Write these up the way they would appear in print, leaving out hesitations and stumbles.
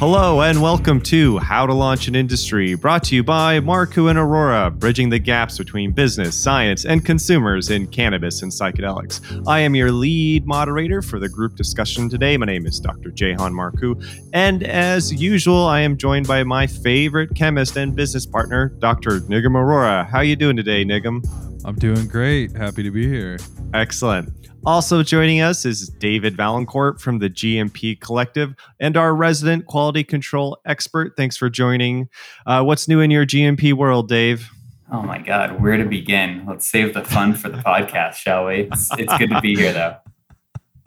Hello and welcome to How to Launch an Industry, brought to you by Marku and Arora, bridging the gaps between business, science, and consumers in cannabis and psychedelics. I am your lead moderator for the group discussion today. My name is Dr. Jehan Marku, and as usual, I am joined by my favorite chemist and business partner, Dr. Nigam Arora. How are you doing today, Nigam? I'm doing great. Happy to be here. Excellent. Also joining us is David Valancourt from the GMP Collective and our resident quality control expert. Thanks for joining. What's new in your GMP world, Dave? Oh my God, where to begin? Let's save the fun for the podcast, shall we? It's good to be here, though.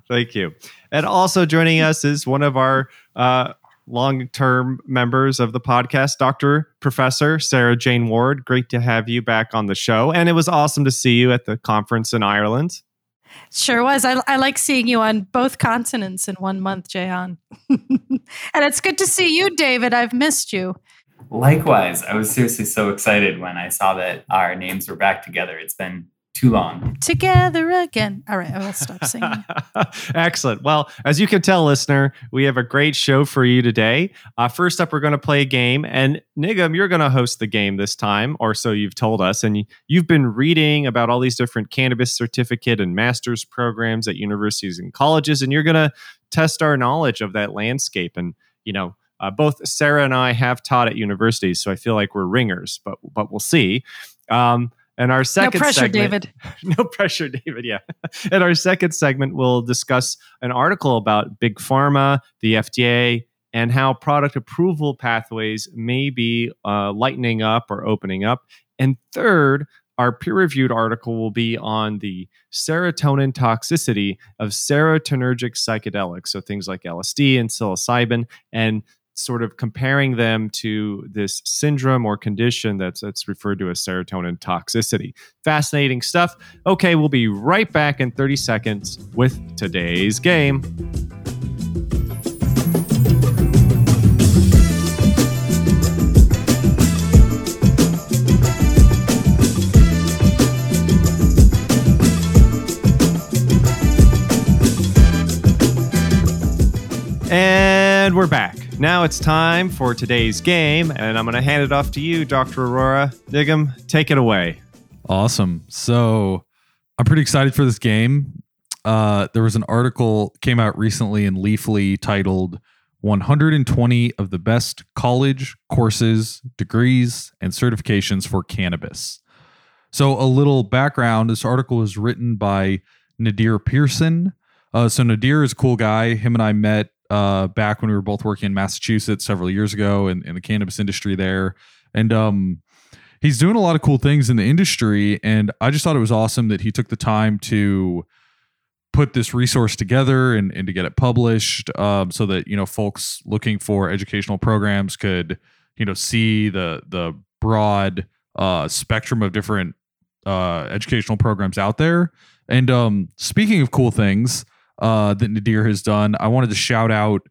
Thank you. And also joining us is one of our long-term members of the podcast, Dr. Professor Sarah Jane Ward. Great to have you back on the show. And it was awesome to see you at the conference in Ireland. Sure was. I like seeing you on both continents in 1 month, Jehan. And it's good to see you, David. I've missed you. Likewise. I was seriously so excited when I saw that our names were back together. It's been too long. Together again. All right, I will stop singing. Excellent. Well, as you can tell, listener, we have a great show for you today. First up, we're going to play a game. And Nigam, you're going to host the game this time, or so you've told us. And you've been reading about all these different cannabis certificate and master's programs at universities and colleges. And you're going to test our knowledge of that landscape. And, you know, both Sarah and I have taught at universities, so I feel like we're ringers, but we'll see. And our second No pressure, David. Yeah. And our second segment, we'll discuss an article about Big Pharma, the FDA, and how product approval pathways may be lightening up or opening up. And third, our peer-reviewed article will be on the serotonin toxicity of serotonergic psychedelics, so things like LSD and psilocybin, and sort of comparing them to this syndrome or condition that's referred to as serotonin toxicity. Fascinating stuff. Okay, we'll be right back in 30 seconds with today's game. And we're back. Now it's time for today's game, and I'm going to hand it off to you, Dr. Arora. Nigam, take it away. Awesome. So I'm pretty excited for this game. There was an article came out recently in Leafly titled 120 of the Best College Courses, Degrees, and Certifications for Cannabis. So a little background, this article was written by Nadir Pearson. So Nadir is a cool guy. Him and I met back when we were both working in Massachusetts several years ago in the cannabis industry there. And he's doing a lot of cool things in the industry. And I just thought it was awesome that he took the time to put this resource together and to get it published so that, you know, folks looking for educational programs could, you know, see the broad spectrum of different educational programs out there. And speaking of cool things, that Nadir has done, I wanted to shout out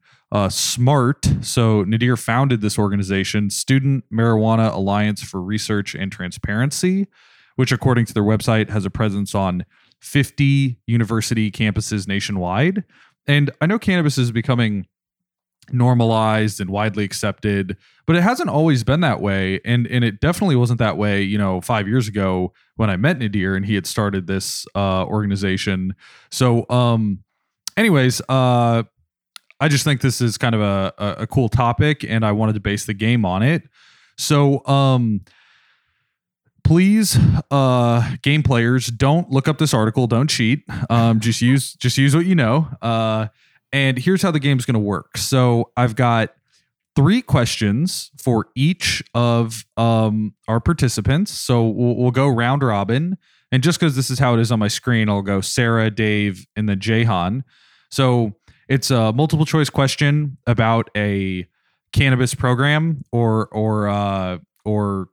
SMART. So Nadir founded this organization, Student Marijuana Alliance for Research and Transparency, which according to their website has a presence on 50 university campuses nationwide. And I know cannabis is becoming normalized and widely accepted, but it hasn't always been that way. And it definitely wasn't that way, you know, 5 years ago when I met Nadir and he had started this organization. So, Anyways, I just think this is kind of a cool topic and I wanted to base the game on it. So please, game players, don't look up this article. Don't cheat. Just use what you know. And here's how the game's going to work. So I've got three questions for each of our participants. So we'll go round robin. And just because this is how it is on my screen, I'll go Sarah, Dave, and then Jehan. So it's a multiple choice question about a cannabis program or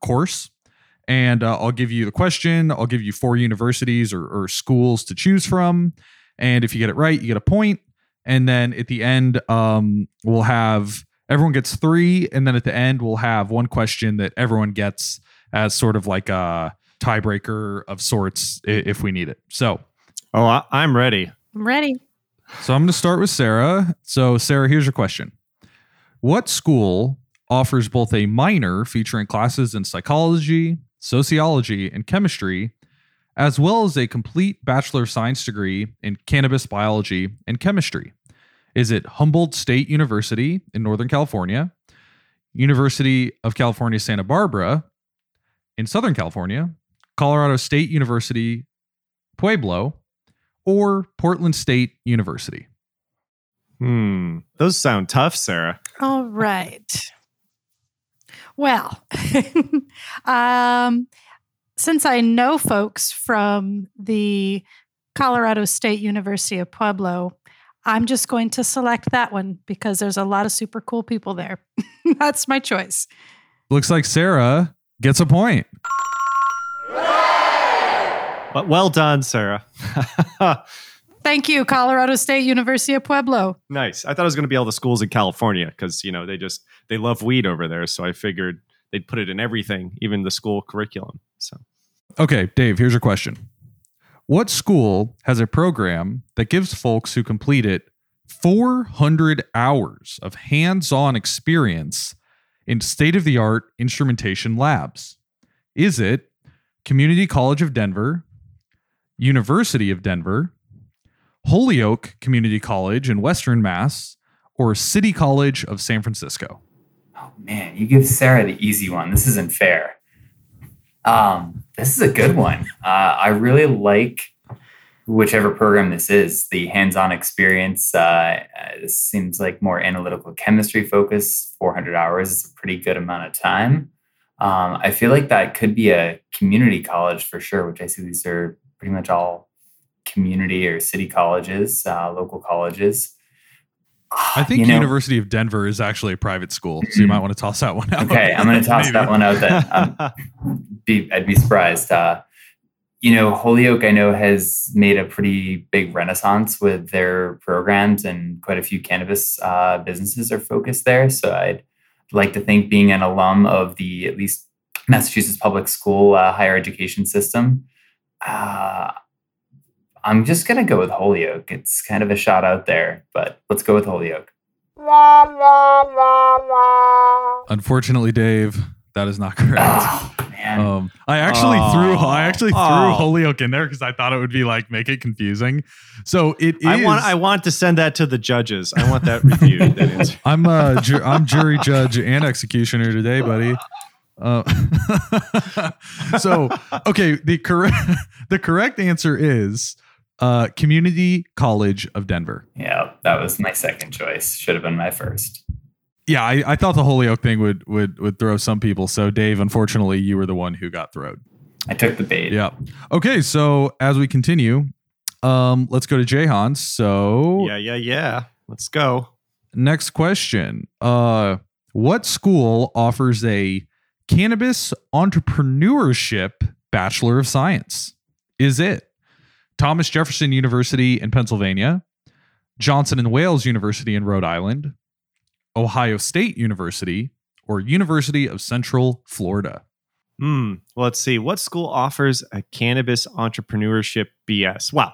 course. And I'll give you the question. I'll give you four universities or schools to choose from. And if you get it right, you get a point. And then at the end, we'll have everyone gets three. And then at the end, we'll have one question that everyone gets as sort of like a tiebreaker of sorts if we need it. So, I'm ready. So I'm going to start with Sarah. So Sarah, here's your question. What school offers both a minor featuring classes in psychology, sociology, and chemistry, as well as a complete Bachelor of Science degree in cannabis biology and chemistry? Is it Humboldt State University in Northern California, University of California, Santa Barbara in Southern California, Colorado State University, Pueblo, or Portland State University? Those sound tough, Sarah. All right. Well, since I know folks from the Colorado State University of Pueblo, I'm just going to select that one because there's a lot of super cool people there. That's my choice. Looks like Sarah gets a point. Well done, Sarah. Thank you, Colorado State University of Pueblo. Nice. I thought it was going to be all the schools in California because, you know, they love weed over there. So I figured they'd put it in everything, even the school curriculum. So, okay, Dave, here's your question. What school has a program that gives folks who complete it 400 hours of hands-on experience in state-of-the-art instrumentation labs? Is it Community College of Denver, University of Denver, Holyoke Community College in Western Mass, or City College of San Francisco? Oh, man, you give Sarah the easy one. This isn't fair. This is a good one. I really like whichever program this is, the hands-on experience. This seems like more analytical chemistry focus. 400 hours is a pretty good amount of time. I feel like that could be a community college for sure, which I see these are pretty much all community or city colleges, local colleges. I think University of Denver is actually a private school, so you might want to toss that one out. Okay, I'm going to toss that one out. That I'd be surprised. Holyoke, I know, has made a pretty big renaissance with their programs, and quite a few cannabis businesses are focused there. So I'd like to think, being an alum of the at least Massachusetts public school higher education system, I'm just going to go with Holyoke. It's kind of a shot out there, but let's go with Holyoke. Unfortunately, Dave, that is not correct. Oh, man. I actually threw Holyoke in there because I thought it would be like, make it confusing. So it is. I want to send that to the judges. I want that reviewed. I'm jury, judge, and executioner today, buddy. So, okay. The correct answer is Community College of Denver. Yeah, that was my second choice. Should have been my first. Yeah, I thought the Holyoke thing would throw some people. So, Dave, unfortunately, you were the one who got thrown. I took the bait. Yeah. Okay, so as we continue, let's go to Jahan. So yeah. Let's go. Next question. What school offers a Cannabis Entrepreneurship Bachelor of Science? Is it Thomas Jefferson University in Pennsylvania, Johnson and Wales University in Rhode Island, Ohio State University, or University of Central Florida? Well, let's see. What school offers a cannabis entrepreneurship BS? Well,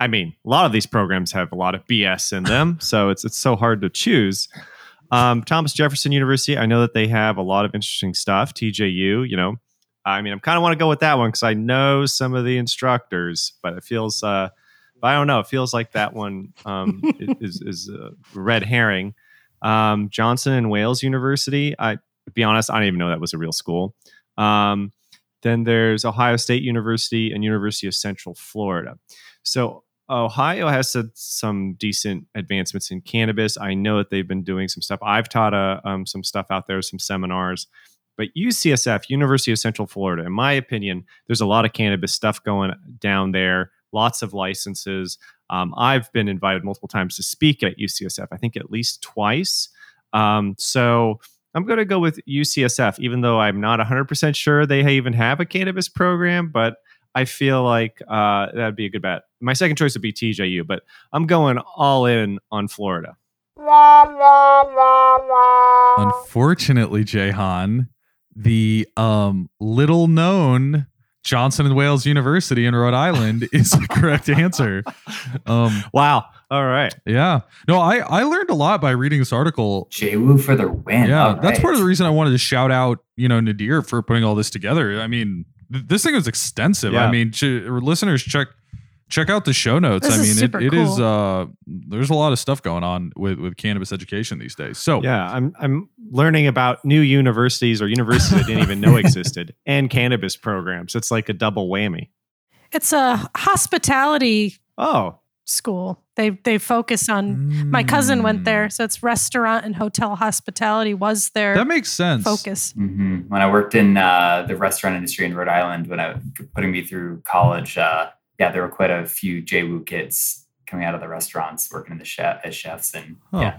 I mean, a lot of these programs have a lot of BS in them, so it's so hard to choose. Thomas Jefferson University, I know that they have a lot of interesting stuff. TJU, I kind of want to go with that one because I know some of the instructors, but it feels, I don't know, it feels like that one is a red herring. Johnson and Wales University, to be honest, I don't even know that was a real school. Then there's Ohio State University and University of Central Florida. So Ohio has some decent advancements in cannabis. I know that they've been doing some stuff. I've taught some stuff out there, some seminars. But UCSF, University of Central Florida, in my opinion, there's a lot of cannabis stuff going down there, lots of licenses. I've been invited multiple times to speak at UCSF, I think at least twice. So I'm going to go with UCSF, even though I'm not 100% sure they even have a cannabis program, but I feel like that'd be a good bet. My second choice would be TJU, but I'm going all in on Florida. Unfortunately, Jahan, the little-known Johnson & Wales University in Rhode Island is the correct answer. Wow. All right. Yeah. No, I learned a lot by reading this article. JWU for the win. Yeah. Right. That's part of the reason I wanted to shout out, Nadir for putting all this together. I mean, this thing was extensive. Yeah. I mean, listeners, check out the show notes. This is super cool. Is there's a lot of stuff going on with cannabis education these days. So yeah, I'm learning about new universities or universities I didn't even know existed and cannabis programs. It's like a double whammy. It's a hospitality school. They focus on my cousin went there, so it's restaurant and hotel hospitality was their that makes sense focus. Mm-hmm. When I worked in the restaurant industry in Rhode Island, when I was putting me through college, there were quite a few JWU kids coming out of the restaurants working in the as chefs and yeah.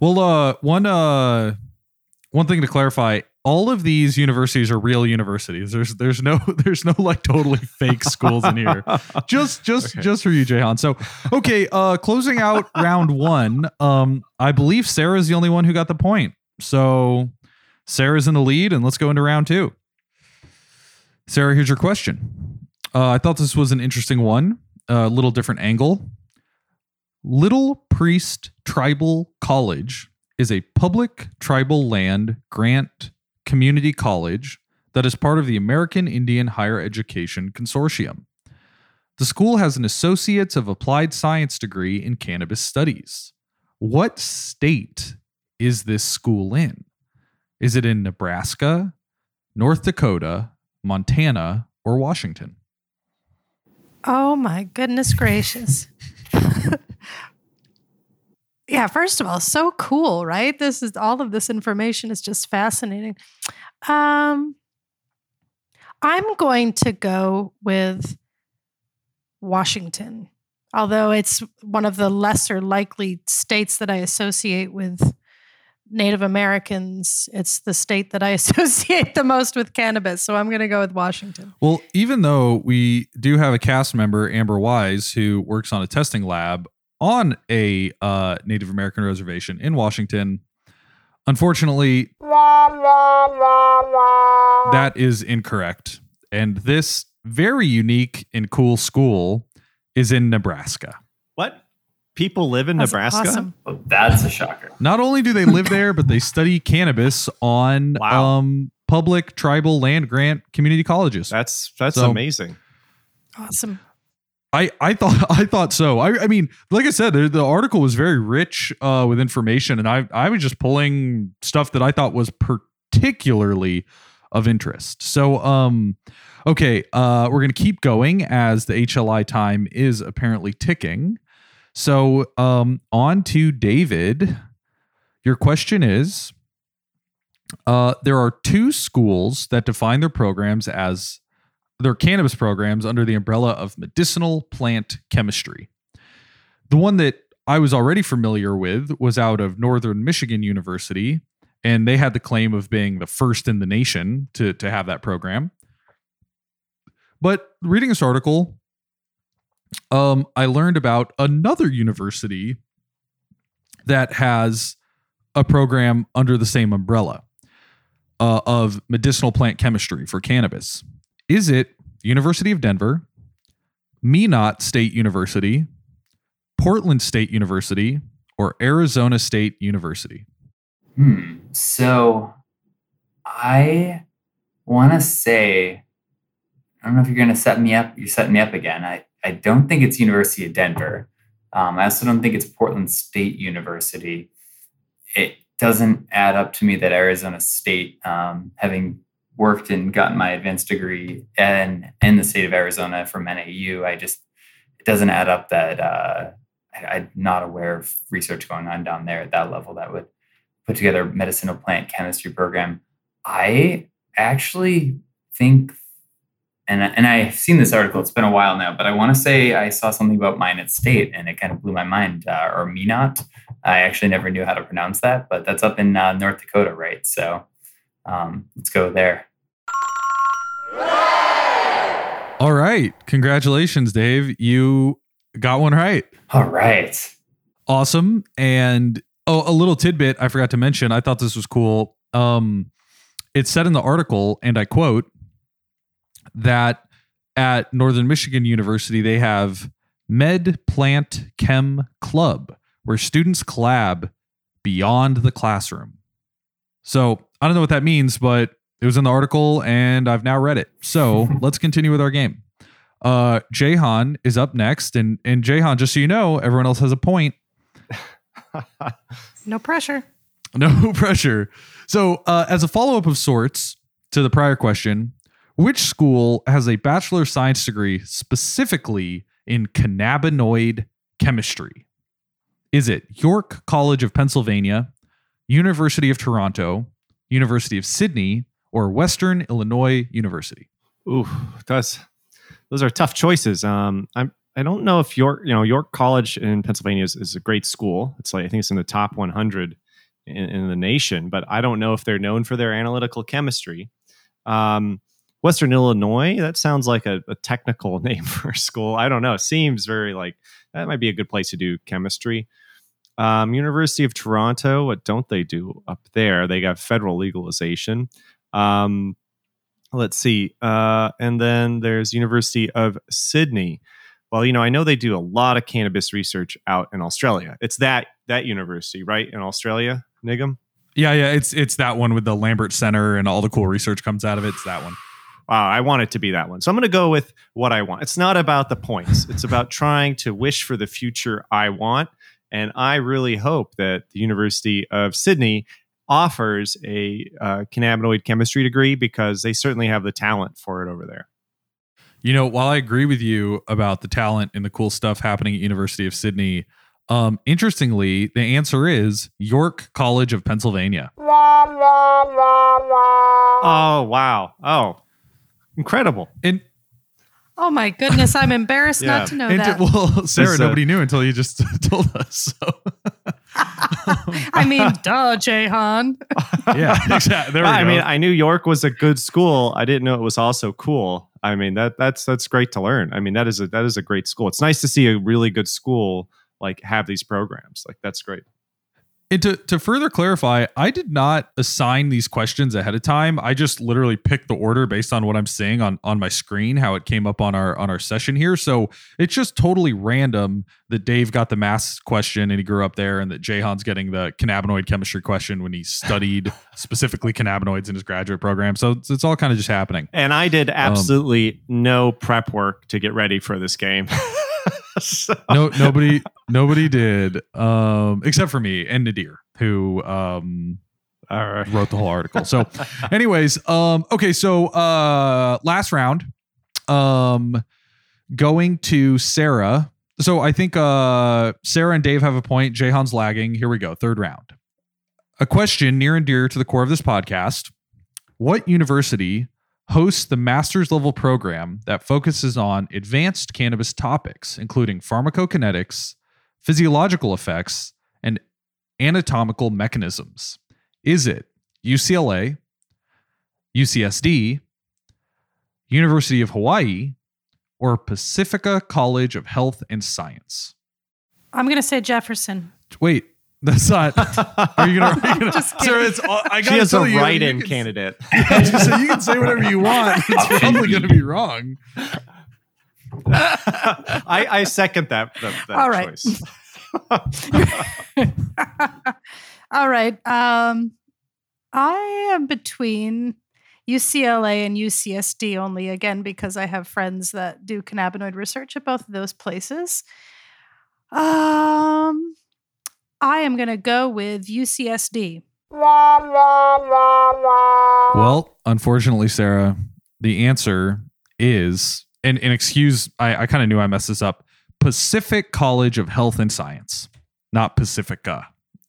Well, one thing to clarify. All of these universities are real universities. There's no like totally fake schools in here. Just for you, Jayhan. So, okay. Closing out round one. I believe Sarah's the only one who got the point. So Sarah's in the lead and let's go into round two. Sarah, here's your question. I thought this was an interesting one. A little different angle. Little Priest Tribal College is a public tribal land grant community college that is part of the American Indian Higher Education Consortium. The school has an Associates of Applied Science degree in Cannabis Studies. What state is this school in? Is it in Nebraska, North Dakota, Montana, or Washington? Oh my goodness gracious. Yeah, first of all, so cool, right? This is all of this information is just fascinating. I'm going to go with Washington, although it's one of the lesser likely states that I associate with Native Americans. It's the state that I associate the most with cannabis, so I'm going to go with Washington. Well, even though we do have a cast member, Amber Wise, who works on a testing lab on a Native American reservation in Washington. Unfortunately, that is incorrect. And this very unique and cool school is in Nebraska. What? People live in Nebraska? Awesome. Well, that's a shocker. Not only do they live there, but they study cannabis on public tribal land grant community colleges. That's amazing. Awesome. I thought so. I mean, like I said, the article was very rich with information, and I was just pulling stuff that I thought was particularly of interest. So, okay, we're going to keep going as the HLI time is apparently ticking. So on to David. Your question is, there are two schools that define their programs as their cannabis programs under the umbrella of medicinal plant chemistry. The one that I was already familiar with was out of Northern Michigan University, and they had the claim of being the first in the nation to have that program. But reading this article, I learned about another university that has a program under the same umbrella of medicinal plant chemistry for cannabis. Is it University of Denver, Minot State University, Portland State University, or Arizona State University? So I want to say, I don't know if you're going to set me up. You're setting me up again. I don't think it's University of Denver. I also don't think it's Portland State University. It doesn't add up to me that Arizona State, having worked and gotten my advanced degree in the state of Arizona from NAU. It doesn't add up that I'm not aware of research going on down there at that level that would put together a medicinal plant chemistry program. I actually think, and I've seen this article, it's been a while now, but I want to say I saw something about Minot State and it kind of blew my mind, or Minot. I actually never knew how to pronounce that, but that's up in North Dakota, right? So let's go there. All right. Congratulations, Dave. You got one right. All right. Awesome. And a little tidbit I forgot to mention. I thought this was cool. It said in the article, and I quote, that at Northern Michigan University, they have Med Plant Chem Club, where students collab beyond the classroom. So I don't know what that means, but it was in the article and I've now read it. So let's continue with our game. Jahan is up next. And Jahan, just so you know, everyone else has a point. No pressure. No pressure. So as a follow-up of sorts to the prior question, which school has a Bachelor of Science degree specifically in cannabinoid chemistry? Is it York College of Pennsylvania, University of Toronto, University of Sydney, or Western Illinois University? Ooh, those are tough choices. I don't know if York College in Pennsylvania is a great school. It's like, I think it's in the top 100 in the nation, but I don't know if they're known for their analytical chemistry. Western Illinois, that sounds like a technical name for a school. I don't know. It seems very like that might be a good place to do chemistry. University of Toronto, what don't they do up there? They got federal legalization. Let's see. And then there's University of Sydney. Well, I know they do a lot of cannabis research out in Australia. It's that university, right? In Australia, Nigam? Yeah. It's that one with the Lambert Center and all the cool research comes out of it. It's that one. Wow, I want it to be that one. So I'm going to go with what I want. It's not about the points. It's about trying to wish for the future I want. And I really hope that the University of Sydney offers a cannabinoid chemistry degree because they certainly have the talent for it over there. While I agree with you about the talent and the cool stuff happening at University of Sydney, interestingly, the answer is York College of Pennsylvania. Oh, wow. Oh, incredible. And oh my goodness, I'm embarrassed not to know that. Sarah, nobody knew until you just told us. So. I mean, duh, Jahan. Yeah, exactly. There we go. I mean, I knew York was a good school. I didn't know it was also cool. I mean, that's great to learn. I mean, that is a great school. It's nice to see a really good school like have these programs. Like that's great. And to further clarify, I did not assign these questions ahead of time. I just literally picked the order based on what I'm seeing on my screen, how it came up on our session here. So it's just totally random that Dave got the math question and he grew up there and that Jahan's getting the cannabinoid chemistry question when he studied specifically cannabinoids in his graduate program. So it's all kind of just happening. And I did absolutely no prep work to get ready for this game. So. No, nobody did, except for me and Nadir, who wrote the whole article. So, anyways, okay. So, last round, going to Sarah. So, I think Sarah and Dave have a point. Jahan's lagging. Here we go. Third round. A question near and dear to the core of this podcast: what university hosts the master's level program that focuses on advanced cannabis topics, including pharmacokinetics, physiological effects, and anatomical mechanisms? Is it UCLA, UCSD, University of Hawaii, or Pacifica College of Health and Science? I'm going to say Jefferson. Wait. That's not. Are you going to? Sarah, it's. I got to tell you, she is a write-in candidate. Yeah, so you can say whatever you want. It's probably going to be wrong. I second that all right. Choice. All right. I am between UCLA and UCSD only again because I have friends that do cannabinoid research at both of those places. I am going to go with UCSD. Well, unfortunately, Sarah, the answer is, and excuse, I kind of knew I messed this up, Pacific College of Health and Science, not Pacifica.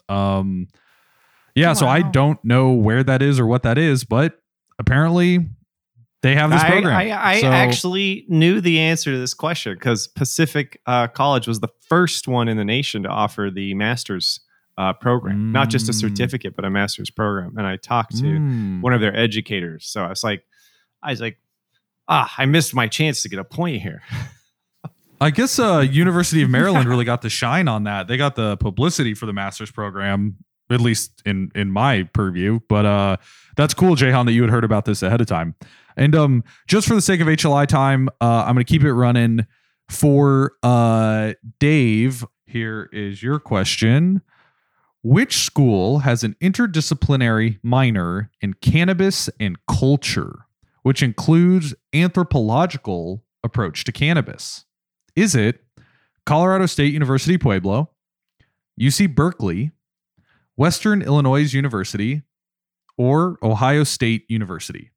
Wow. So I don't know where that is or what that is, but apparently they have this program. I actually knew the answer to this question because Pacific College was the first one in the nation to offer the master's program, not just a certificate, but a master's program. And I talked to one of their educators. So I was like, I missed my chance to get a point here. I guess University of Maryland really got the shine on that. They got the publicity for the master's program, at least in my purview. But that's cool, Jahan, that you had heard about this ahead of time. And just for the sake of HLI time, I'm going to keep it running. For Dave, here is your question. Which school has an interdisciplinary minor in cannabis and culture, which includes anthropological approach to cannabis? Is it Colorado State University, Pueblo, UC Berkeley, Western Illinois University, or Ohio State University?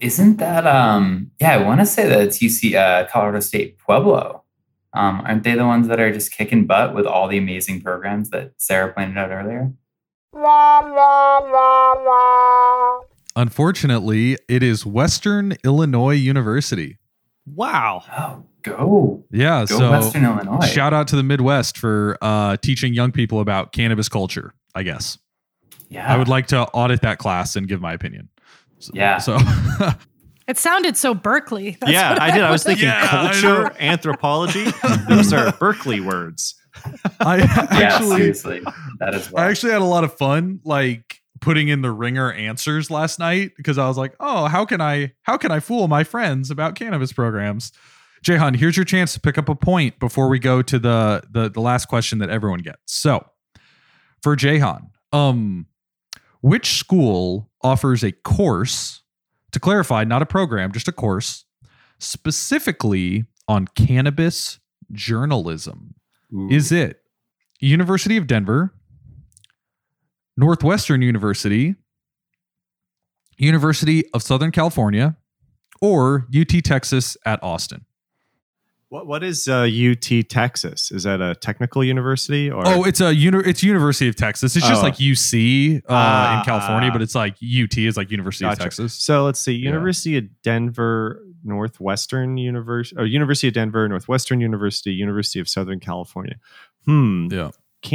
Isn't that, I want to say that it's Colorado State Pueblo. Aren't they the ones that are just kicking butt with all the amazing programs that Sarah pointed out earlier? Unfortunately, it is Western Illinois University. Wow. Oh, go. Yeah. Go so Western Illinois. Shout out to the Midwest for teaching young people about cannabis culture, I guess. Yeah. I would like to audit that class and give my opinion. So it sounded so Berkeley. That's I did. I was thinking culture, anthropology. Those are Berkeley words. Seriously. That is wild. I actually had a lot of fun, like putting in the ringer answers last night because I was like, oh, how can I fool my friends about cannabis programs? Jehan, here's your chance to pick up a point before we go to the last question that everyone gets. So for Jehan, which school offers a course, to clarify, not a program, just a course, specifically on cannabis journalism? Ooh. Is it University of Denver, Northwestern University, University of Southern California, or UT Texas at Austin? What is UT Texas? Is that a technical university? Or? Oh, it's University of Texas. It's just like UC in California, but it's like UT is like University of Texas. So let's see, University of Denver, Northwestern University, University of Southern California. Yeah.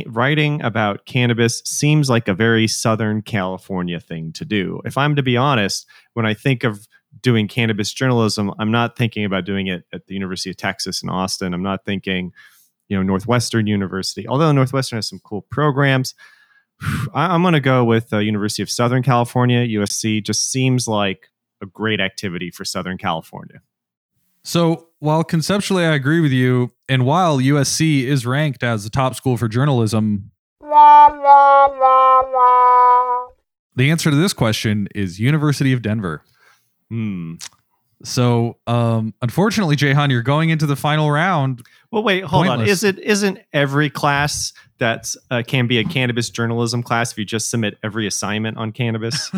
Writing about cannabis seems like a very Southern California thing to do. If I'm to be honest, when I think of doing cannabis journalism, I'm not thinking about doing it at the University of Texas in Austin. I'm not thinking, Northwestern University, although Northwestern has some cool programs. I'm going to go with University of Southern California, USC. Just seems like a great activity for Southern California. So while conceptually I agree with you, and while USC is ranked as the top school for journalism, the answer to this question is University of Denver. So, unfortunately, Jehan, you're going into the final round. Well, wait, hold on. Isn't every class that can be a cannabis journalism class if you just submit every assignment on cannabis?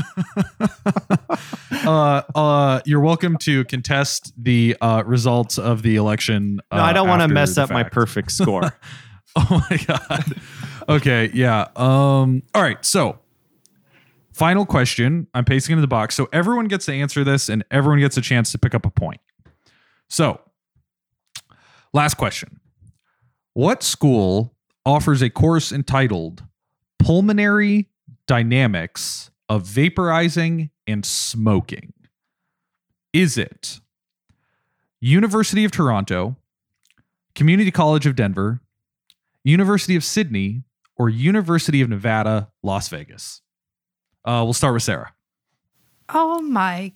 You're welcome to contest the results of the election. No, I don't want to mess up my perfect score. Oh my God. Okay. Yeah. All right. So, final question. I'm pasting it in the box. So everyone gets to answer this and everyone gets a chance to pick up a point. So last question. What school offers a course entitled Pulmonary Dynamics of Vaporizing and Smoking? Is it University of Toronto, Community College of Denver, University of Sydney, or University of Nevada, Las Vegas? We'll start with Sarah. Oh my!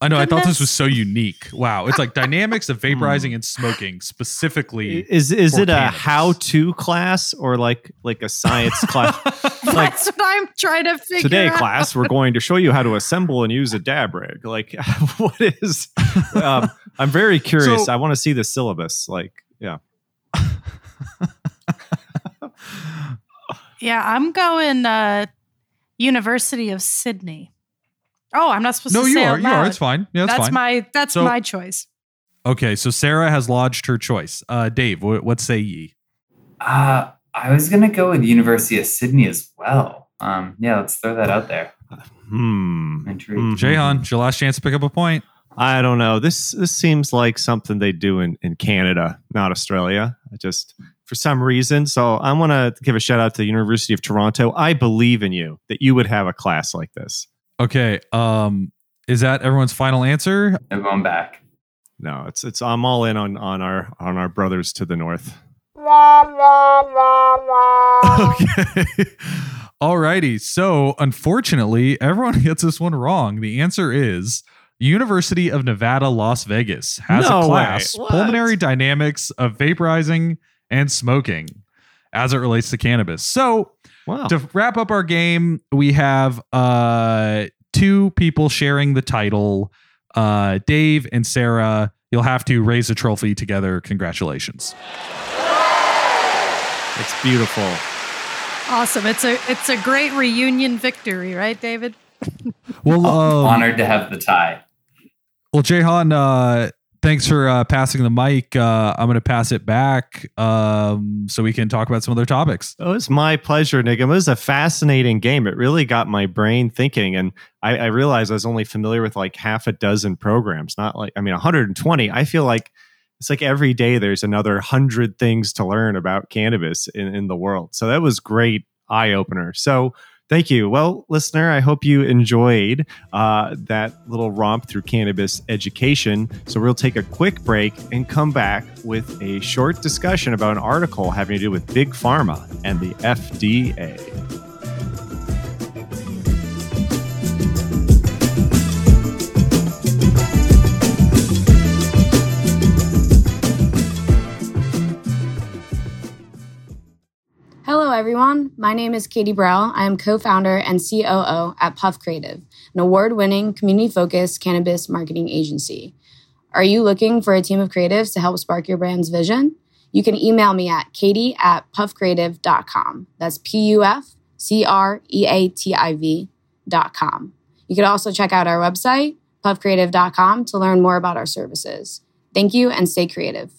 I know. Goodness. I thought this was so unique. Wow! It's like dynamics of vaporizing and smoking specifically. Is it cannabis. A how-to class or like a science class? That's what I'm trying to figure out. Today, class, we're going to show you how to assemble and use a dab rig. Like, what is? I'm very curious. So, I want to see the syllabus. I'm going. University of Sydney. Oh, I'm not supposed to say. No, you are. It's fine. Yeah, that's fine. That's my choice. Okay, so Sarah has lodged her choice. Dave, what say ye? I was gonna go with University of Sydney as well. Let's throw that out there. Intrigued. Jehan, it's your last chance to pick up a point. I don't know. This seems like something they do in Canada, not Australia. I just. For some reason. So I want to give a shout out to the University of Toronto. I believe in you that you would have a class like this. Okay. Is that everyone's final answer? I'm going back. No, it's I'm all in on our brothers to the north. Okay. All righty. So unfortunately, everyone gets this one wrong. The answer is University of Nevada, Las Vegas has a class, Pulmonary Dynamics of Vaporizing and Smoking as it relates to cannabis. So to wrap up our game, we have two people sharing the title, Dave and Sarah. You'll have to raise a trophy together. Congratulations. It's beautiful. Awesome. It's a great reunion victory, right, David? Well, honored to have the tie. Well, Jahan, thanks for passing the mic. I'm going to pass it back so we can talk about some other topics. Oh, it's my pleasure, Nick. It was a fascinating game. It really got my brain thinking, and I realized I was only familiar with like half a dozen programs. 120. I feel like it's like every day there's another 100 things to learn about cannabis in the world. So that was great eye opener. So thank you. Well, listener, I hope you enjoyed that little romp through cannabis education. So we'll take a quick break and come back with a short discussion about an article having to do with Big Pharma and the FDA. Hello, everyone. My name is Katie Brow. I am co-founder and COO at Puff Creative, an award-winning, community-focused cannabis marketing agency. Are you looking for a team of creatives to help spark your brand's vision? You can email me at katie@puffcreative.com. That's puffcreativ.com. You can also check out our website, puffcreative.com, to learn more about our services. Thank you and stay creative.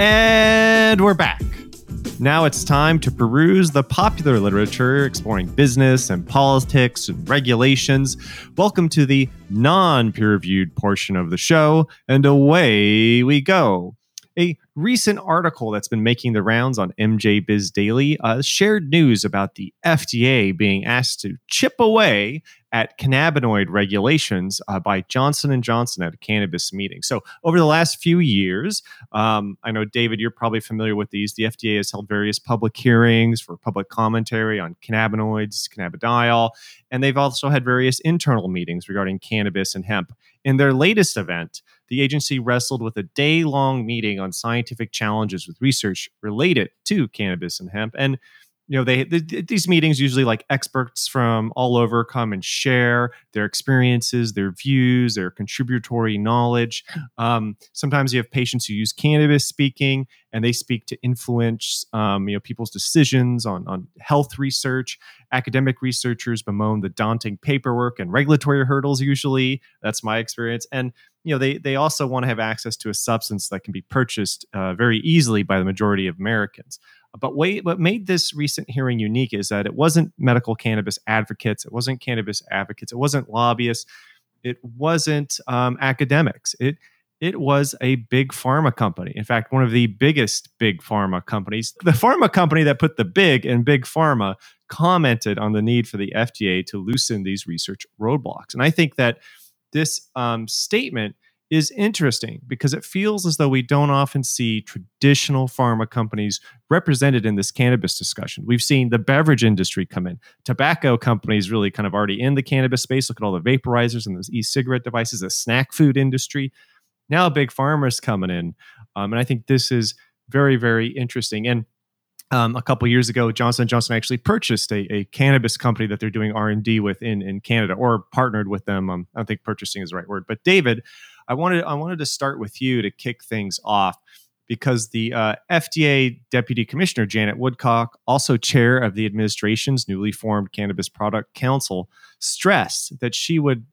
And we're back. Now it's time to peruse the popular literature, exploring business and politics and regulations. Welcome to the non-peer-reviewed portion of the show, and away we go. A recent article that's been making the rounds on MJ Biz Daily shared news about the FDA being asked to chip away at cannabinoid regulations by Johnson & Johnson at a cannabis meeting. So over the last few years, I know, David, you're probably familiar with these. The FDA has held various public hearings for public commentary on cannabinoids, cannabidiol, and they've also had various internal meetings regarding cannabis and hemp. In their latest event, the agency wrestled with a day-long meeting on scientific challenges with research related to cannabis and hemp. And you know, these meetings usually like experts from all over come and share their experiences, their views, their contributory knowledge. Sometimes you have patients who use cannabis speaking, and they speak to influence people's decisions on health research. Academic researchers bemoan the daunting paperwork and regulatory hurdles. Usually, that's my experience. And you know, they also want to have access to a substance that can be purchased very easily by the majority of Americans. But what made this recent hearing unique is that it wasn't medical cannabis advocates, it wasn't cannabis advocates, it wasn't lobbyists, it wasn't academics. It was a big pharma company. In fact, one of the biggest big pharma companies, the pharma company that put the big in Big Pharma, commented on the need for the FDA to loosen these research roadblocks. And I think that this statement is interesting because it feels as though we don't often see traditional pharma companies represented in this cannabis discussion. We've seen the beverage industry come in. Tobacco companies really kind of already in the cannabis space. Look at all the vaporizers and those e-cigarette devices, the snack food industry. Now Big Pharma's coming in. And I think this is very, very interesting. And a couple years ago, Johnson & Johnson actually purchased a cannabis company that they're doing R&D with in Canada, or partnered with them. I don't think purchasing is the right word. But David, I wanted to start with you to kick things off, because the FDA Deputy Commissioner Janet Woodcock, also chair of the administration's newly formed Cannabis Product Council, stressed that she would,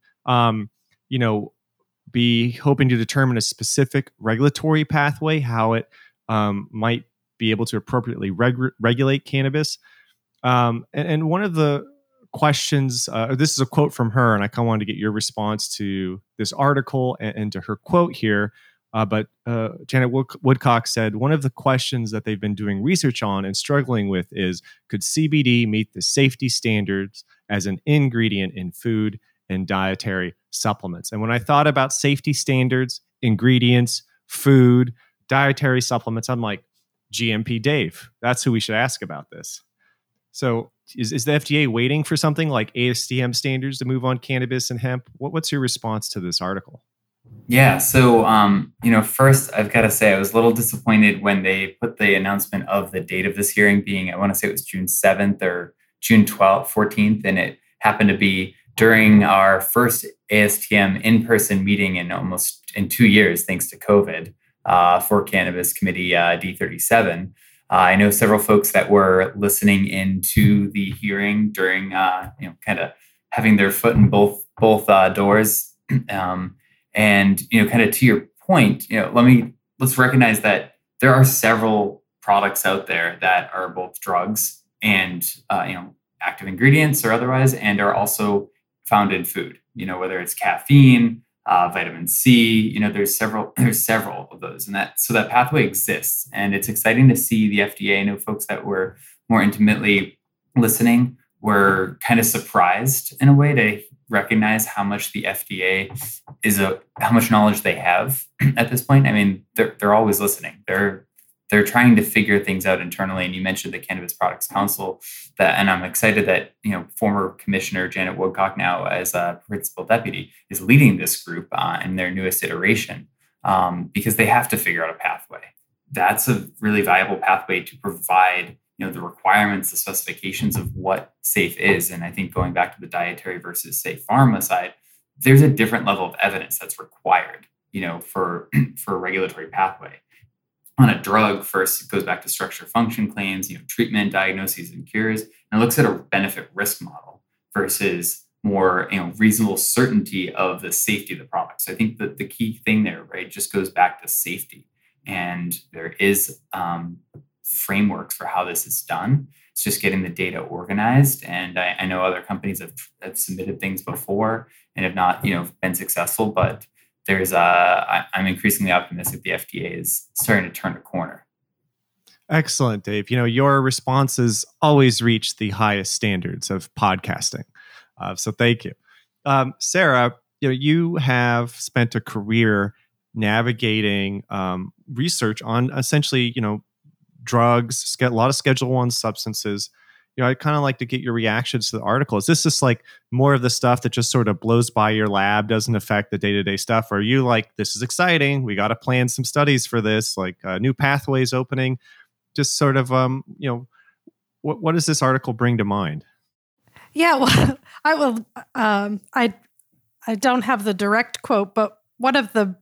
be hoping to determine a specific regulatory pathway, how it might be able to appropriately regulate cannabis. And one of the questions, this is a quote from her, and I kind of wanted to get your response to this article and to her quote here. But Janet Woodcock said, one of the questions that they've been doing research on and struggling with is, could CBD meet the safety standards as an ingredient in food and dietary supplements? And when I thought about safety standards, ingredients, food, dietary supplements, I'm like, GMP Dave. That's who we should ask about this. So is the FDA waiting for something like ASTM standards to move on cannabis and hemp? What's your response to this article? Yeah. So, first, I've got to say I was a little disappointed when they put the announcement of the date of this hearing being, I want to say it was June 7th or June 12th, 14th. And it happened to be during our first ASTM in-person meeting in 2 years, thanks to COVID, for Cannabis Committee D37. I know several folks that were listening into the hearing during, kind of having their foot in both doors. And, kind of to your point, let's recognize that there are several products out there that are both drugs and, active ingredients or otherwise, and are also found in food, whether it's caffeine, vitamin C, there's several of those. And that pathway exists. And it's exciting to see the FDA. I know folks that were more intimately listening were kind of surprised in a way to recognize how much the FDA how much knowledge they have at this point. I mean, they're always listening. They're trying to figure things out internally. And you mentioned the Cannabis Products Council, and I'm excited that, former Commissioner Janet Woodcock, now as a principal deputy, is leading this group in their newest iteration, because they have to figure out a pathway. That's a really viable pathway to provide, the requirements, the specifications of what safe is. And I think going back to the dietary versus safe pharma side, there's a different level of evidence that's required, for a regulatory pathway. On a drug, first it goes back to structure function claims, treatment, diagnoses, and cures, and it looks at a benefit risk model versus more reasonable certainty of the safety of the product. So I think that the key thing there, right, just goes back to safety. And there is frameworks for how this is done. It's just getting the data organized. And I know other companies have submitted things before and have not, been successful, but I'm increasingly optimistic the FDA is starting to turn a corner. Excellent, Dave. Your responses always reach the highest standards of podcasting. So thank you. Sarah, you have spent a career navigating research on essentially, drugs, a lot of Schedule I substances. I'd kind of like to get your reactions to the article. Is this just like more of the stuff that just sort of blows by your lab, doesn't affect the day-to-day stuff? Or are you like, this is exciting, we got to plan some studies for this, like new pathways opening? Just sort of, what does this article bring to mind? Yeah, well, I will. I don't have the direct quote, but one of the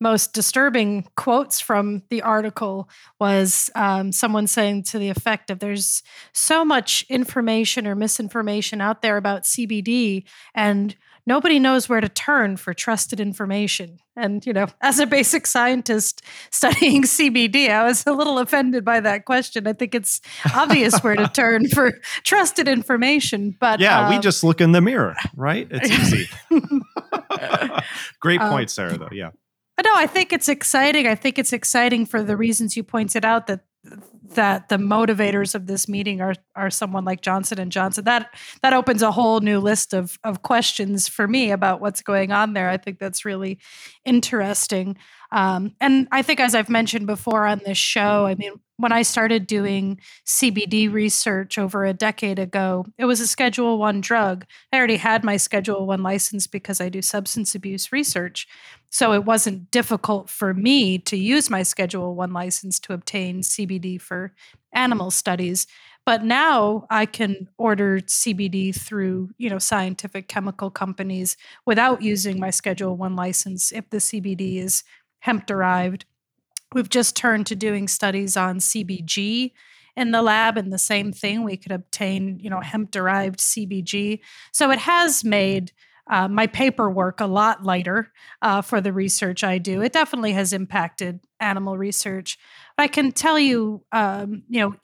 most disturbing quotes from the article was someone saying to the effect of, there's so much information or misinformation out there about CBD, and nobody knows where to turn for trusted information. And, as a basic scientist studying CBD, I was a little offended by that question. I think it's obvious where to turn for trusted information. But yeah, we just look in the mirror, right? It's easy. Great point, Sarah, though. Yeah. No, I think it's exciting. I think it's exciting for the reasons you pointed out, that the motivators of this meeting are someone like Johnson & Johnson. That opens a whole new list of questions for me about what's going on there. I think that's really interesting. And I think, as I've mentioned before on this show, I mean, when I started doing CBD research over a decade ago, it was a Schedule I drug. I already had my Schedule I license because I do substance abuse research. So it wasn't difficult for me to use my Schedule I license to obtain CBD for animal studies. But now I can order CBD through, scientific chemical companies without using my Schedule I license if the CBD is hemp-derived. We've just turned to doing studies on CBG in the lab, and the same thing. We could obtain, hemp-derived CBG. So it has made my paperwork a lot lighter for the research I do. It definitely has impacted animal research. But I can tell you,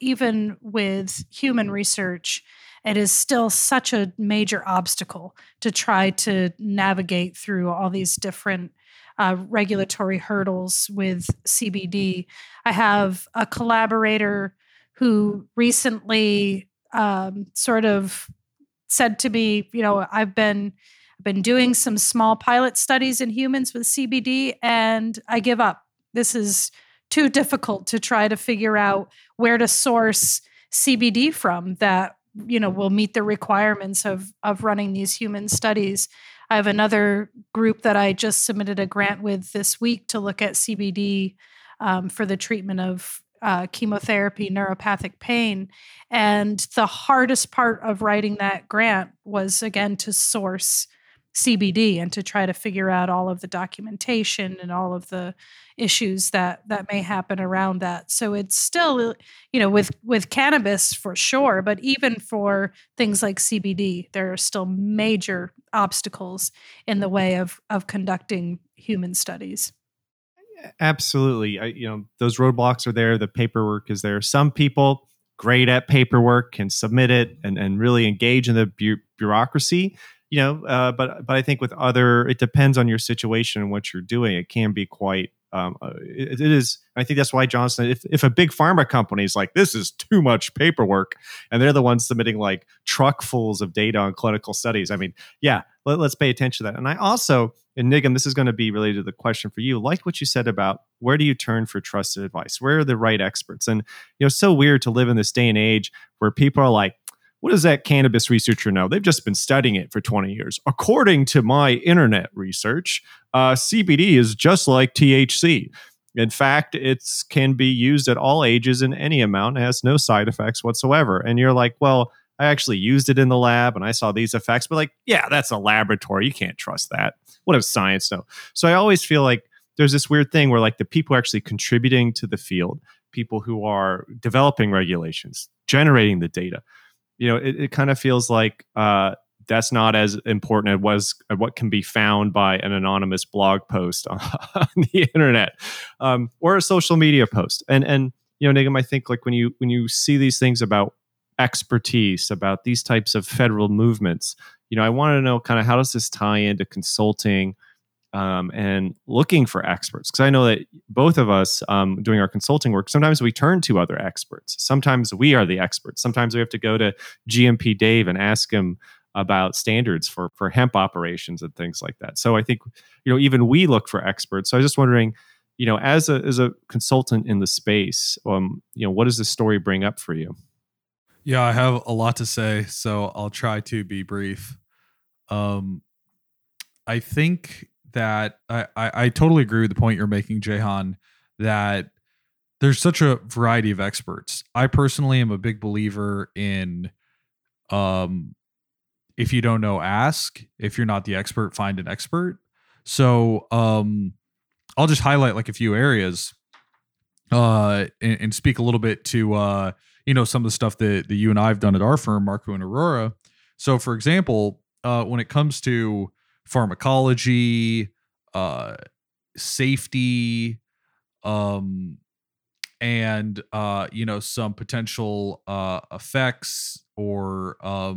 even with human research, it is still such a major obstacle to try to navigate through all these different regulatory hurdles with CBD. I have a collaborator who recently sort of said to me, I've been doing some small pilot studies in humans with CBD, and I give up. This is too difficult to try to figure out where to source CBD from that, you know, will meet the requirements of running these human studies. I have another group that I just submitted a grant with this week to look at CBD for the treatment of chemotherapy, neuropathic pain. And the hardest part of writing that grant was, again, to source CBD and to try to figure out all of the documentation and all of the issues that may happen around that. So it's still, you know, with cannabis for sure, but even for things like CBD, there are still major obstacles in the way of conducting human studies. Absolutely. Those roadblocks are there. The paperwork is there. Some people great at paperwork can submit it and really engage in the bureaucracy. But I think with other, it depends on your situation and what you're doing. It can be quite, it is. I think that's why Johnson, if a big pharma company is like, this is too much paperwork, and they're the ones submitting like truckfuls of data on clinical studies. I mean, yeah, let's pay attention to that. And I also, and Nigam, this is going to be related to the question for you, like what you said about where do you turn for trusted advice? Where are the right experts? And, it's so weird to live in this day and age where people are like, what does that cannabis researcher know? They've just been studying it for 20 years. According to my internet research, CBD is just like THC. In fact, it can be used at all ages in any amount. It has no side effects whatsoever. And you're like, well, I actually used it in the lab and I saw these effects. But like, yeah, that's a laboratory. You can't trust that. What does science know? So I always feel like there's this weird thing where like the people actually contributing to the field, people who are developing regulations, generating the data, it kind of feels like that's not as important as what can be found by an anonymous blog post on the internet or a social media post. And Nigam, I think like when you see these things about expertise, about these types of federal movements, I want to know kind of how does this tie into consulting and looking for experts? Because I know that both of us doing our consulting work, sometimes we turn to other experts. Sometimes we are the experts. Sometimes we have to go to GMP Dave and ask him about standards for hemp operations and things like that. So I think, even we look for experts. So I was just wondering, as a consultant in the space, what does this story bring up for you? Yeah, I have a lot to say, so I'll try to be brief. I think that I totally agree with the point you're making, Jehan, that there's such a variety of experts. I personally am a big believer in if you don't know, ask. If you're not the expert, find an expert. So I'll just highlight like a few areas and speak a little bit to, some of the stuff that you and I have done at our firm, Marku and Arora. So for example, when it comes to pharmacology, safety, and some potential effects or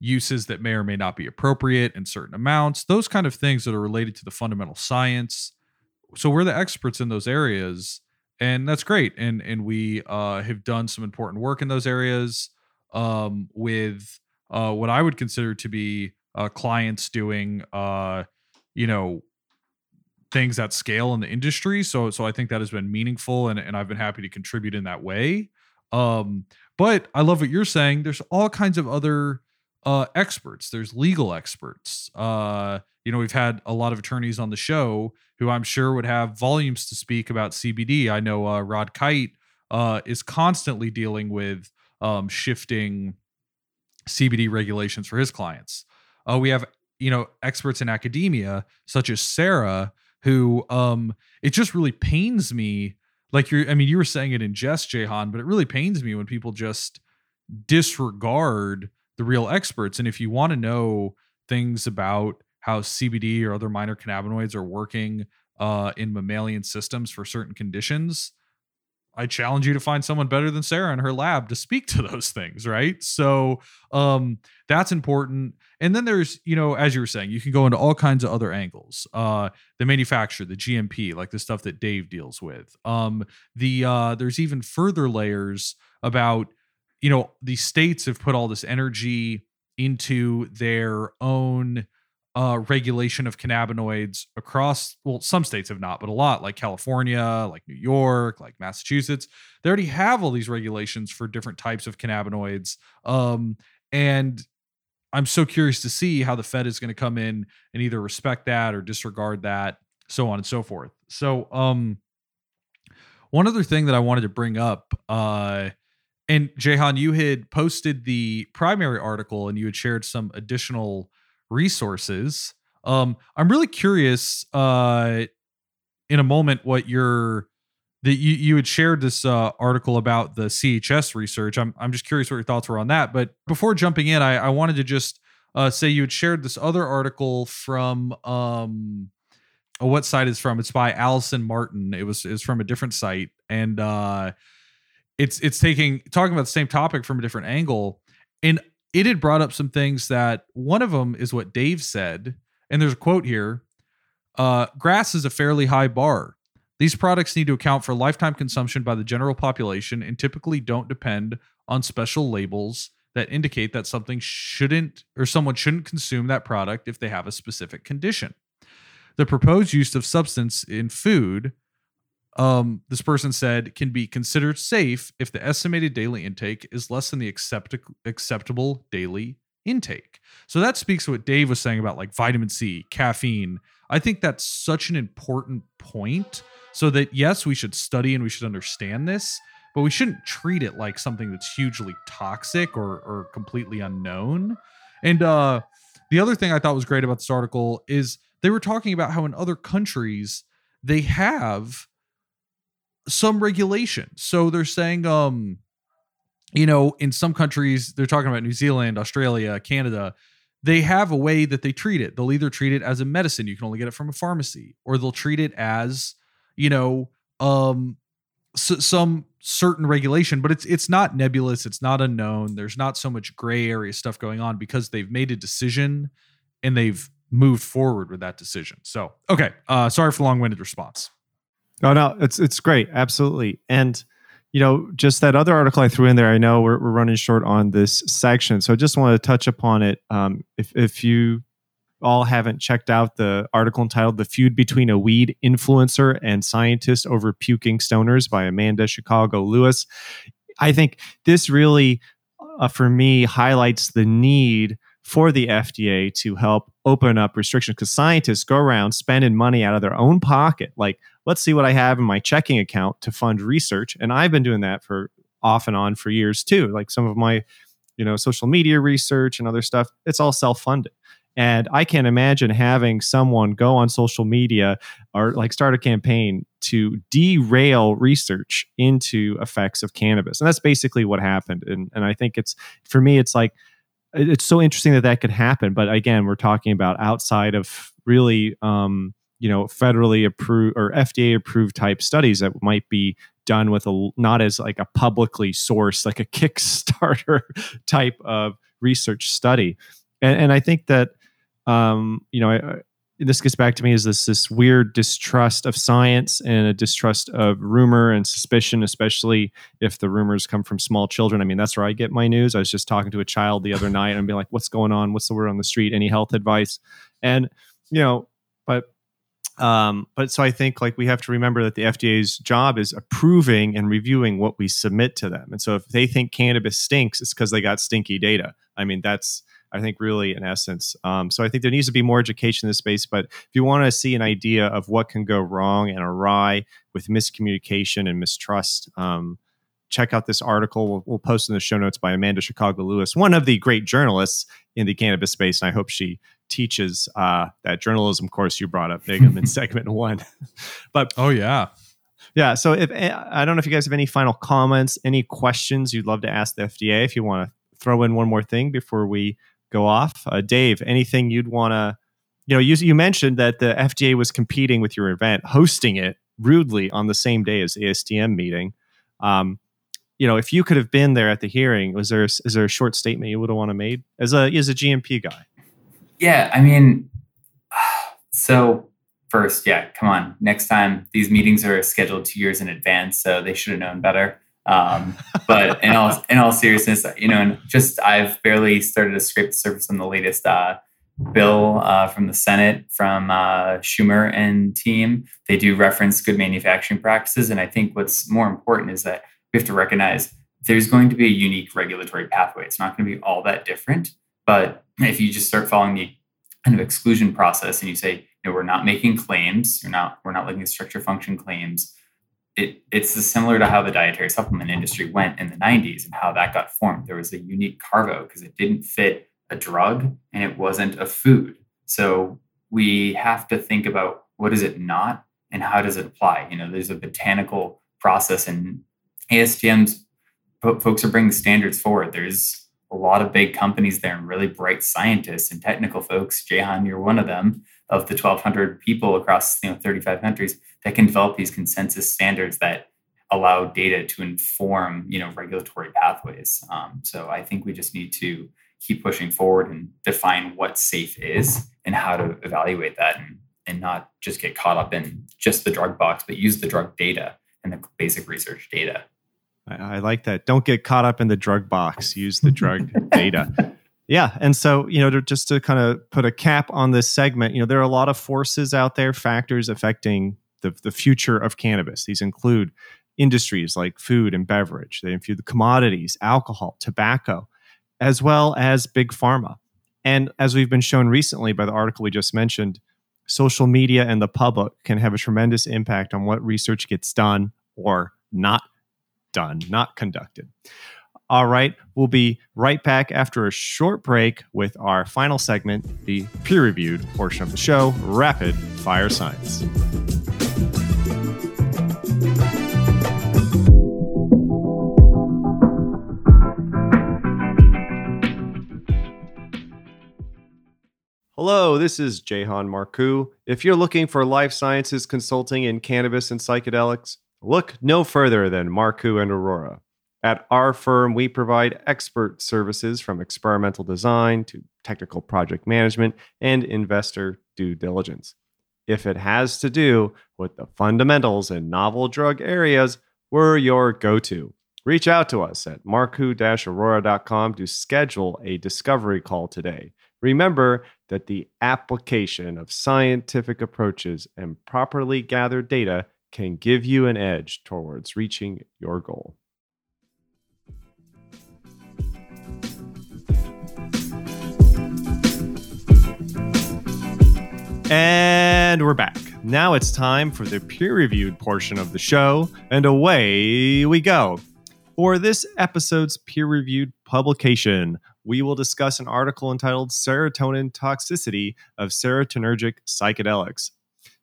uses that may or may not be appropriate in certain amounts, those kind of things that are related to the fundamental science. So we're the experts in those areas, and that's great. And we have done some important work in those areas with what I would consider to be clients doing, things at scale in the industry. So I think that has been meaningful and I've been happy to contribute in that way. But I love what you're saying. There's all kinds of other experts. There's legal experts. We've had a lot of attorneys on the show who I'm sure would have volumes to speak about CBD. I know Rod Kite is constantly dealing with shifting CBD regulations for his clients. We have, experts in academia, such as Sarah, who it just really pains me. Like you were saying it in jest, Jehan, but it really pains me when people just disregard the real experts. And if you want to know things about how CBD or other minor cannabinoids are working in mammalian systems for certain conditions, I challenge you to find someone better than Sarah in her lab to speak to those things, right? So that's important. And then there's, as you were saying, you can go into all kinds of other angles. The manufacturer, the GMP, like the stuff that Dave deals with. There's even further layers about, the states have put all this energy into their own regulation of cannabinoids across, well, some states have not, but a lot, like California, like New York, like Massachusetts. They already have all these regulations for different types of cannabinoids. And I'm so curious to see how the Fed is going to come in and either respect that or disregard that, so on and so forth. So one other thing that I wanted to bring up, and Jehan, you had posted the primary article and you had shared some additional resources. I'm really curious in a moment what your, that you had shared this article about the CHS research. I'm just curious what your thoughts were on that. But before jumping in, I wanted to just say you had shared this other article from, what site is from? It's by Allison Martin. It was from a different site. And it's talking about the same topic from a different angle. And it had brought up some things that one of them is what Dave said. And there's a quote here. Grass is a fairly high bar. These products need to account for lifetime consumption by the general population and typically don't depend on special labels that indicate that something shouldn't or someone shouldn't consume that product if they have a specific condition. The proposed use of substance in food, this person said, can be considered safe if the estimated daily intake is less than the acceptable daily intake. So that speaks to what Dave was saying about like vitamin C, caffeine. I think that's such an important point. So that, yes, we should study and we should understand this, but we shouldn't treat it like something that's hugely toxic or completely unknown. And the other thing I thought was great about this article is they were talking about how in other countries they have some regulation. So they're saying, in some countries, they're talking about New Zealand, Australia, Canada, they have a way that they treat it. They'll either treat it as a medicine, you can only get it from a pharmacy, or they'll treat it as some certain regulation, but it's not nebulous. It's not unknown. There's not so much gray area stuff going on because they've made a decision and they've moved forward with that decision. So, okay. Sorry for long-winded response. Oh, no, it's great. Absolutely. And, just that other article I threw in there, I know we're running short on this section. So I just want to touch upon it. If you all haven't checked out the article entitled The Feud Between a Weed Influencer and Scientist Over Puking Stoners by Amanda Chicago Lewis. I think this really, for me, highlights the need for the FDA to help open up restrictions because scientists go around spending money out of their own pocket. Like, let's see what I have in my checking account to fund research. And I've been doing that for off and on for years too. Like some of my, social media research and other stuff, it's all self-funded. And I can't imagine having someone go on social media or like start a campaign to derail research into effects of cannabis. And that's basically what happened. And I think it's, for me, it's like, it's so interesting that could happen. But again, we're talking about outside of really, federally approved or FDA approved type studies that might be done with not as like a publicly sourced, like a Kickstarter type of research study. And I think that, this gets back to me is this weird distrust of science and a distrust of rumor and suspicion, especially if the rumors come from small children. I mean, that's where I get my news. I was just talking to a child the other night and I'm being like, what's going on? What's the word on the street? Any health advice? And, but so I think like we have to remember that the FDA's job is approving and reviewing what we submit to them. And so if they think cannabis stinks, it's because they got stinky data. I mean, that's, I think, really in essence. So I think there needs to be more education in this space. But if you want to see an idea of what can go wrong and awry with miscommunication and mistrust, check out this article. We'll post in the show notes by Amanda Chicago Lewis, one of the great journalists in the cannabis space. And I hope she teaches that journalism course you brought up, Nigam, in segment one. But oh, yeah. Yeah. So if I don't know if you guys have any final comments, any questions you'd love to ask the FDA, if you want to throw in one more thing before we go off. Dave, anything you'd want to, you mentioned that the FDA was competing with your event, hosting it rudely on the same day as the ASTM meeting. If you could have been there at the hearing, is there a short statement you would have want to made as a GMP guy? Yeah. I mean, so first, yeah, come on. Next time, these meetings are scheduled 2 years in advance, so they should have known better. But in all seriousness, I've barely started to scrape the surface on the latest bill from the Senate from Schumer and team. They do reference good manufacturing practices. And I think what's more important is that we have to recognize there's going to be a unique regulatory pathway. It's not going to be all that different. But if you just start following the kind of exclusion process and you say, no, we're not making claims, we're not looking at structure function claims, it's similar to how the dietary supplement industry went in the 90s and how that got formed. There was a unique carve-out because it didn't fit a drug and it wasn't a food. So we have to think about what is it not and how does it apply? You know, there's a botanical process and ASTMs, folks are bringing standards forward. There's a lot of big companies there and really bright scientists and technical folks. Jehan, you're one of them, of the 1,200 people across 35 countries that can develop these consensus standards that allow data to inform regulatory pathways. So I think we just need to keep pushing forward and define what safe is and how to evaluate that and not just get caught up in just the drug box, but use the drug data and the basic research data. I like that. Don't get caught up in the drug box. Use the drug data. Yeah. And so, just to kind of put a cap on this segment, there are a lot of forces out there, factors affecting the future of cannabis. These include industries like food and beverage. They include the commodities, alcohol, tobacco, as well as big pharma. And as we've been shown recently by the article we just mentioned, social media and the public can have a tremendous impact on what research gets done or not done, not conducted. All right, we'll be right back after a short break with our final segment, the peer-reviewed portion of the show, Rapid Fire Science. Hello, this is Jehan Marku. If you're looking for life sciences consulting in cannabis and psychedelics, look no further than Marku and Arora. At our firm, we provide expert services from experimental design to technical project management and investor due diligence. If it has to do with the fundamentals and novel drug areas, we're your go-to. Reach out to us at marku-aurora.com to schedule a discovery call today. Remember that the application of scientific approaches and properly gathered data can give you an edge towards reaching your goal. And we're back. Now it's time for the peer-reviewed portion of the show, and away we go. For this episode's peer-reviewed publication, we will discuss an article entitled Serotonin Toxicity of Serotonergic Psychedelics.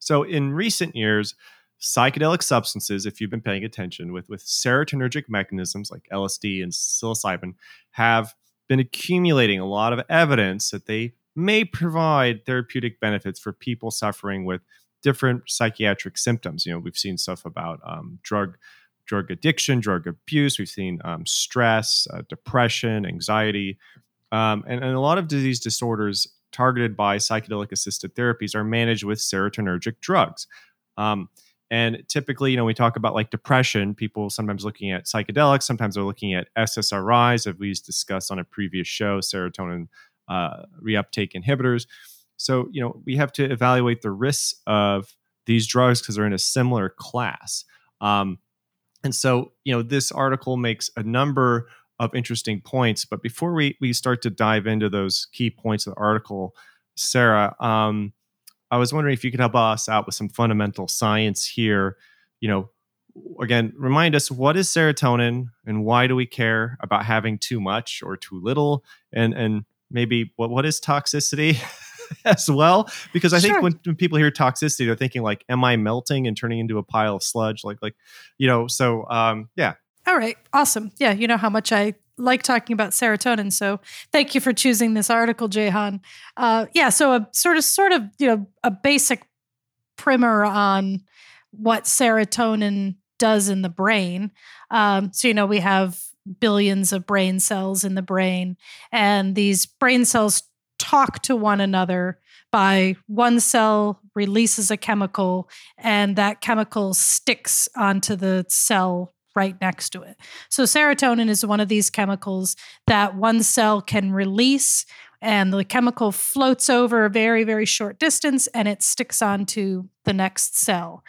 So in recent years, psychedelic substances, if you've been paying attention, with serotonergic mechanisms like LSD and psilocybin, have been accumulating a lot of evidence that they may provide therapeutic benefits for people suffering with different psychiatric symptoms. We've seen stuff about drug addiction, drug abuse. We've seen stress, depression, anxiety, and a lot of disease disorders targeted by psychedelic-assisted therapies are managed with serotonergic drugs. And typically, we talk about like depression, people sometimes looking at psychedelics, sometimes they're looking at SSRIs, as we discussed on a previous show, serotonin reuptake inhibitors. So, we have to evaluate the risks of these drugs because they're in a similar class. And so, this article makes a number of interesting points. But before we start to dive into those key points of the article, Sarah, I was wondering if you could help us out with some fundamental science here. Again, remind us, what is serotonin and why do we care about having too much or too little? And maybe what is toxicity as well? Because I think when people hear toxicity, they're thinking like, am I melting and turning into a pile of sludge? Yeah. All right. Awesome. Yeah. You know how much I like talking about serotonin. So thank you for choosing this article, Jehan. So a sort of, a basic primer on what serotonin does in the brain. We have billions of brain cells in the brain, and these brain cells talk to one another by one cell releases a chemical, and that chemical sticks onto the cell right next to it. So serotonin is one of these chemicals that one cell can release and the chemical floats over a very, very short distance and it sticks onto the next cell.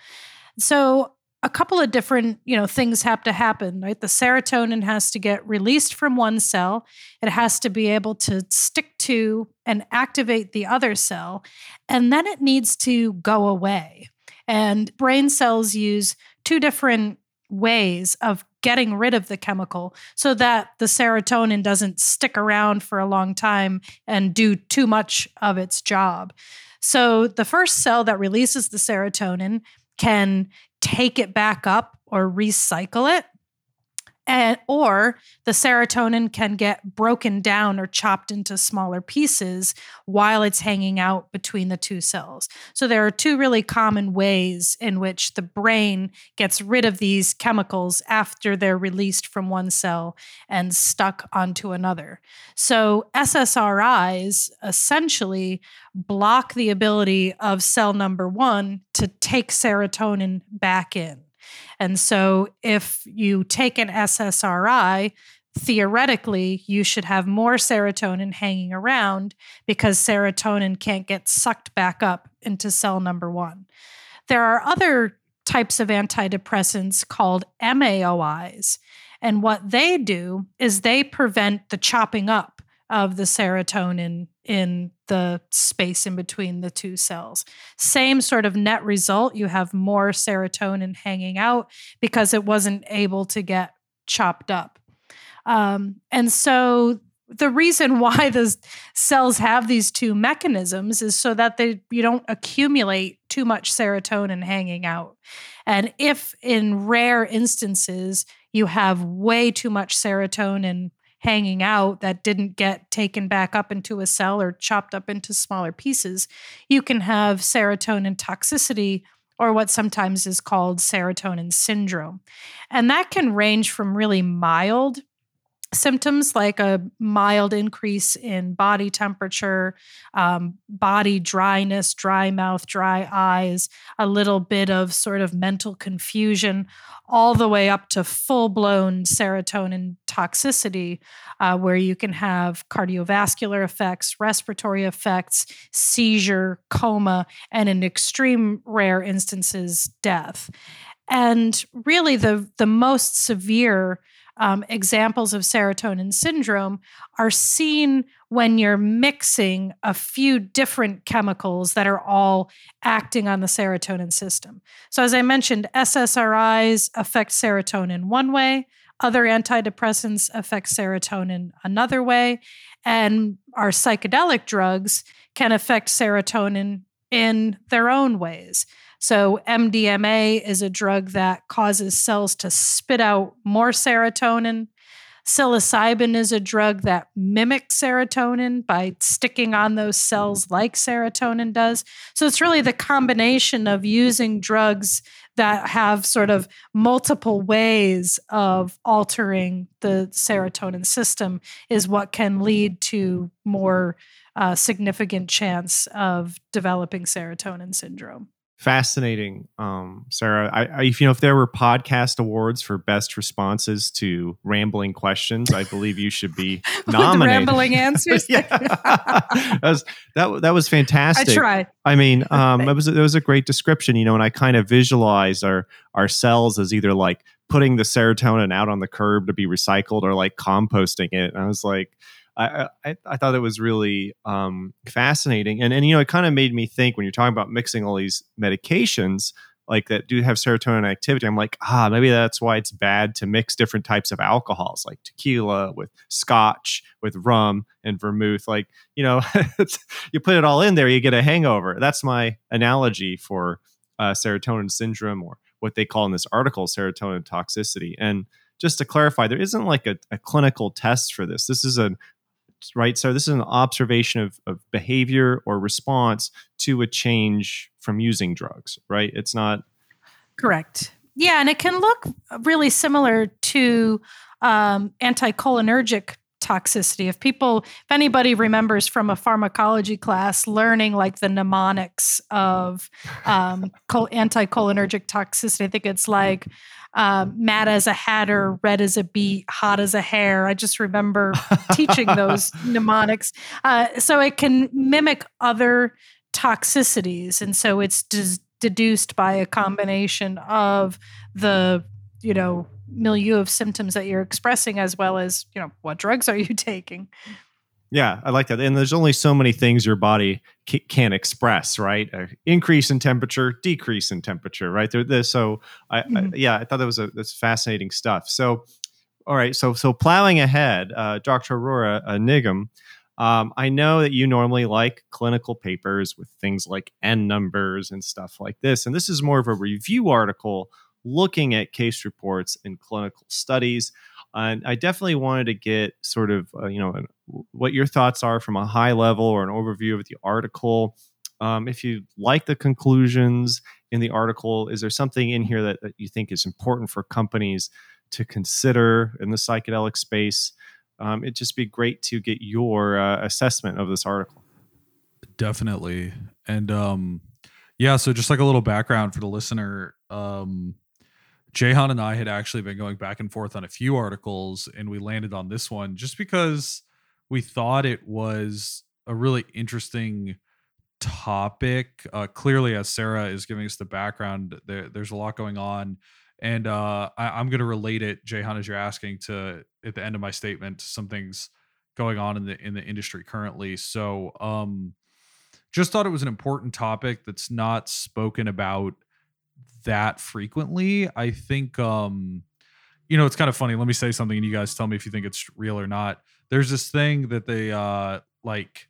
So a couple of different, things have to happen, right? The serotonin has to get released from one cell. It has to be able to stick to and activate the other cell. And then it needs to go away. And brain cells use two different ways of getting rid of the chemical so that the serotonin doesn't stick around for a long time and do too much of its job. So the first cell that releases the serotonin can take it back up or recycle it, or the serotonin can get broken down or chopped into smaller pieces while it's hanging out between the two cells. So there are two really common ways in which the brain gets rid of these chemicals after they're released from one cell and stuck onto another. So SSRIs essentially block the ability of cell number one to take serotonin back in. And so if you take an SSRI, theoretically, you should have more serotonin hanging around because serotonin can't get sucked back up into cell number one. There are other types of antidepressants called MAOIs. And what they do is they prevent the chopping up of the serotonin in the space in between the two cells. Same sort of net result. You have more serotonin hanging out because it wasn't able to get chopped up. And so the reason why the cells have these two mechanisms is so that you don't accumulate too much serotonin hanging out. And if in rare instances you have way too much serotonin hanging out that didn't get taken back up into a cell or chopped up into smaller pieces, you can have serotonin toxicity or what sometimes is called serotonin syndrome. And that can range from really mild symptoms like a mild increase in body temperature, body dryness, dry mouth, dry eyes, a little bit of sort of mental confusion, all the way up to full-blown serotonin toxicity, where you can have cardiovascular effects, respiratory effects, seizure, coma, and in extreme rare instances, death. And really the most severe examples of serotonin syndrome are seen when you're mixing a few different chemicals that are all acting on the serotonin system. So as I mentioned, SSRIs affect serotonin one way, other antidepressants affect serotonin another way, and our psychedelic drugs can affect serotonin in their own ways. So MDMA is a drug that causes cells to spit out more serotonin. Psilocybin is a drug that mimics serotonin by sticking on those cells like serotonin does. So it's really the combination of using drugs that have sort of multiple ways of altering the serotonin system is what can lead to more significant chance of developing serotonin syndrome. Fascinating, Sarah. If there were podcast awards for best responses to rambling questions, I believe you should be nominated. With rambling answers. Yeah. That was fantastic. I try. I mean, it was a great description, and I kind of visualize our cells as either like putting the serotonin out on the curb to be recycled or like composting it. And I was like, I thought it was really fascinating. And it kind of made me think when you're talking about mixing all these medications like that do have serotonin activity, I'm like, maybe that's why it's bad to mix different types of alcohols like tequila with scotch, with rum and vermouth. Like, you put it all in there, you get a hangover. That's my analogy for serotonin syndrome, or what they call in this article, serotonin toxicity. And just to clarify, there isn't like a clinical test for this. This is an observation of behavior or response to a change from using drugs, right? It's not... Correct. Yeah, and it can look really similar to anticholinergic toxicity. If anybody remembers from a pharmacology class learning like the mnemonics of anticholinergic toxicity, I think it's like Mad as a hatter, red as a beet, hot as a hare. I just remember teaching those mnemonics. So it can mimic other toxicities. And so it's deduced by a combination of the, you know, milieu of symptoms that you're expressing, as well as, you know, what drugs are you taking? Yeah, I like that. And there's only so many things your body can express, right? Increase in temperature, decrease in temperature, right? I thought that was that's fascinating stuff. So, all right, so plowing ahead, Dr. Arora Nigam, I know that you normally like clinical papers with things like N numbers and stuff like this. And this is more of a review article looking at case reports in clinical studies. And I definitely wanted to get sort of, what your thoughts are from a high level or an overview of the article. If you like the conclusions in the article, is there something in here that you think is important for companies to consider in the psychedelic space? It'd just be great to get your assessment of this article. Definitely. And so just like a little background for the listener, Jehan and I had actually been going back and forth on a few articles, and we landed on this one just because we thought it was a really interesting topic. Clearly, as Sarah is giving us the background, there's a lot going on. And I'm going to relate it, Jehan, as you're asking, to at the end of my statement, some things going on in the industry currently. So just thought it was an important topic that's not spoken about that frequently. I think, it's kind of funny. Let me say something and you guys tell me if you think it's real or not. There's this thing that they, like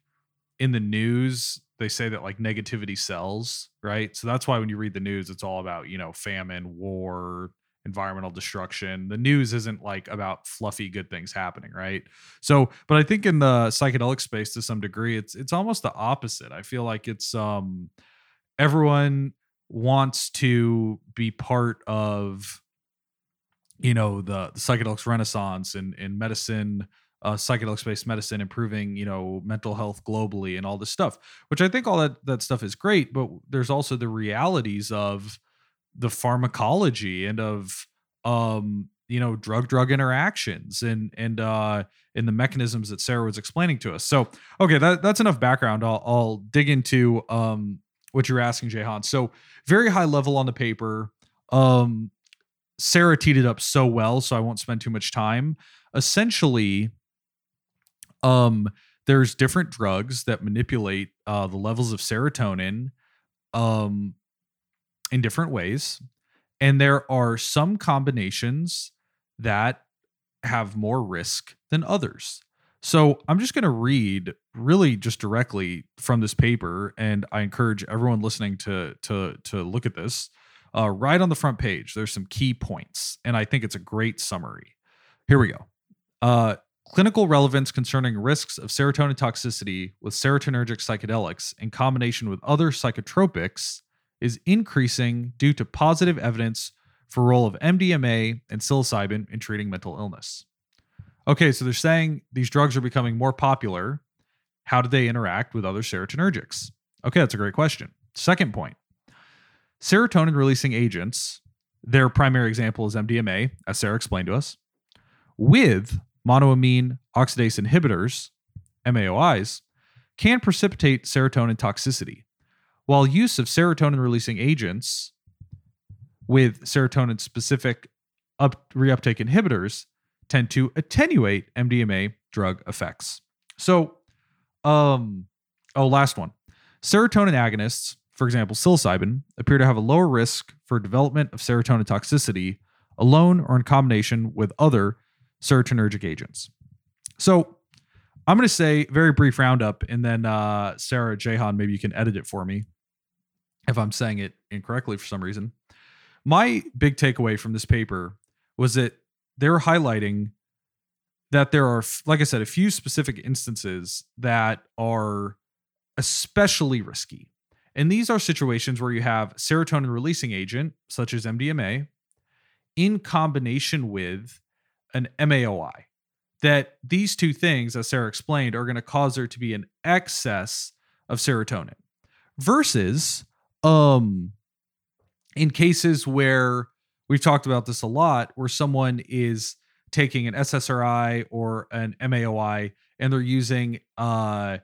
in the news, they say that like negativity sells, right? So that's why when you read the news, it's all about, famine, war, environmental destruction. The news isn't like about fluffy good things happening, right? So, but I think in the psychedelic space to some degree, it's almost the opposite. I feel like it's, everyone wants to be part of, the psychedelics renaissance and in medicine, psychedelics-based medicine, improving, mental health globally and all this stuff, which I think all that stuff is great. But there's also the realities of the pharmacology and of, drug interactions and in the mechanisms that Sarah was explaining to us. So, okay, that's enough background. I'll dig into, what you're asking, Jehan. So very high level on the paper. Sarah teed it up so well, so I won't spend too much time. Essentially, there's different drugs that manipulate the levels of serotonin in different ways. And there are some combinations that have more risk than others. So I'm just going to read really just directly from this paper, and I encourage everyone listening to look at this. Right on the front page, there's some key points, and I think it's a great summary. Here we go. Clinical relevance concerning risks of serotonin toxicity with serotonergic psychedelics in combination with other psychotropics is increasing due to positive evidence for role of MDMA and psilocybin in treating mental illness. Okay, so they're saying these drugs are becoming more popular. How do they interact with other serotonergics? Okay, that's a great question. Second point, serotonin-releasing agents, their primary example is MDMA, as Sarah explained to us, with monoamine oxidase inhibitors, MAOIs, can precipitate serotonin toxicity, while use of serotonin-releasing agents with serotonin-specific reuptake inhibitors tend to attenuate MDMA drug effects. So, last one. Serotonin agonists, for example, psilocybin, appear to have a lower risk for development of serotonin toxicity alone or in combination with other serotonergic agents. So, I'm going to say very brief roundup, and then Sarah, Jehan, maybe you can edit it for me if I'm saying it incorrectly for some reason. My big takeaway from this paper was that they're highlighting that there are, like I said, a few specific instances that are especially risky. And these are situations where you have serotonin releasing agent, such as MDMA, in combination with an MAOI, that these two things, as Sarah explained, are going to cause there to be an excess of serotonin versus in cases where we've talked about this a lot, where someone is taking an SSRI or an MAOI and they're using a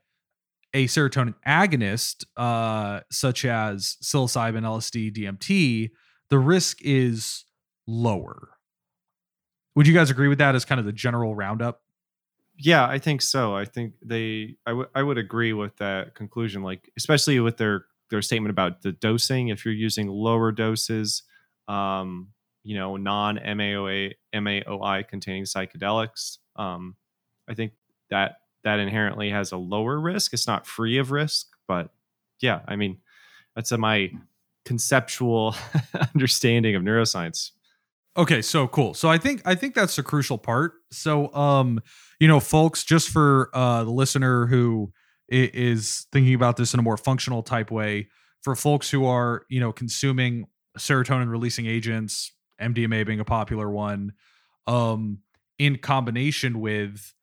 serotonin agonist, such as psilocybin, LSD, DMT, the risk is lower. Would you guys agree with that as kind of the general roundup? Yeah, I think so. I think I would agree with that conclusion, like especially with their statement about the dosing. If you're using lower doses, non-MAOI containing psychedelics, I think that inherently has a lower risk. It's not free of risk, but yeah, I mean, that's my conceptual understanding of neuroscience. Okay, so cool. So I think that's the crucial part. So, folks, just for the listener who is thinking about this in a more functional type way, for folks who are, consuming serotonin releasing agents, MDMA being a popular one, in combination with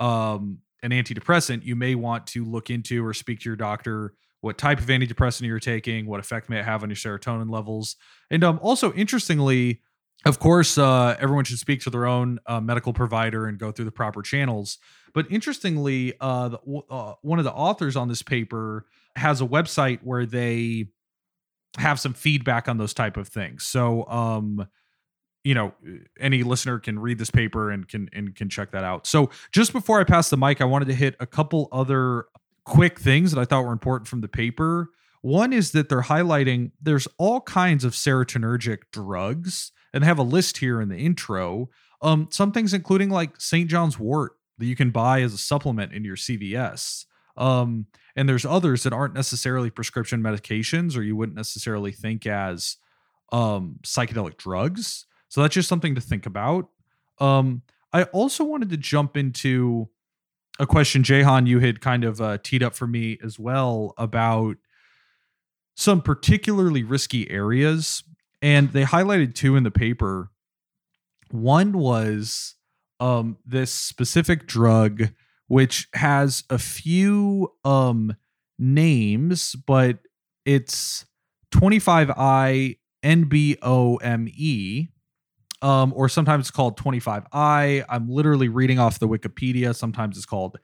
an antidepressant, you may want to look into or speak to your doctor what type of antidepressant you're taking, what effect may it have on your serotonin levels. And also, interestingly, of course, everyone should speak to their own medical provider and go through the proper channels. But interestingly, one of the authors on this paper has a website where they have some feedback on those type of things. So, any listener can read this paper and can check that out. So just before I pass the mic, I wanted to hit a couple other quick things that I thought were important from the paper. One is that they're highlighting there's all kinds of serotonergic drugs, and they have a list here in the intro. Some things including like St. John's wort that you can buy as a supplement in your CVS. And there's others that aren't necessarily prescription medications, or you wouldn't necessarily think as psychedelic drugs. So that's just something to think about. I also wanted to jump into a question, Jehan, you had kind of teed up for me as well about some particularly risky areas. And they highlighted two in the paper. One was this specific drug, which has a few names, but it's 25I-NBOMe, or sometimes it's called 25I. I'm literally reading off the Wikipedia. Sometimes it's called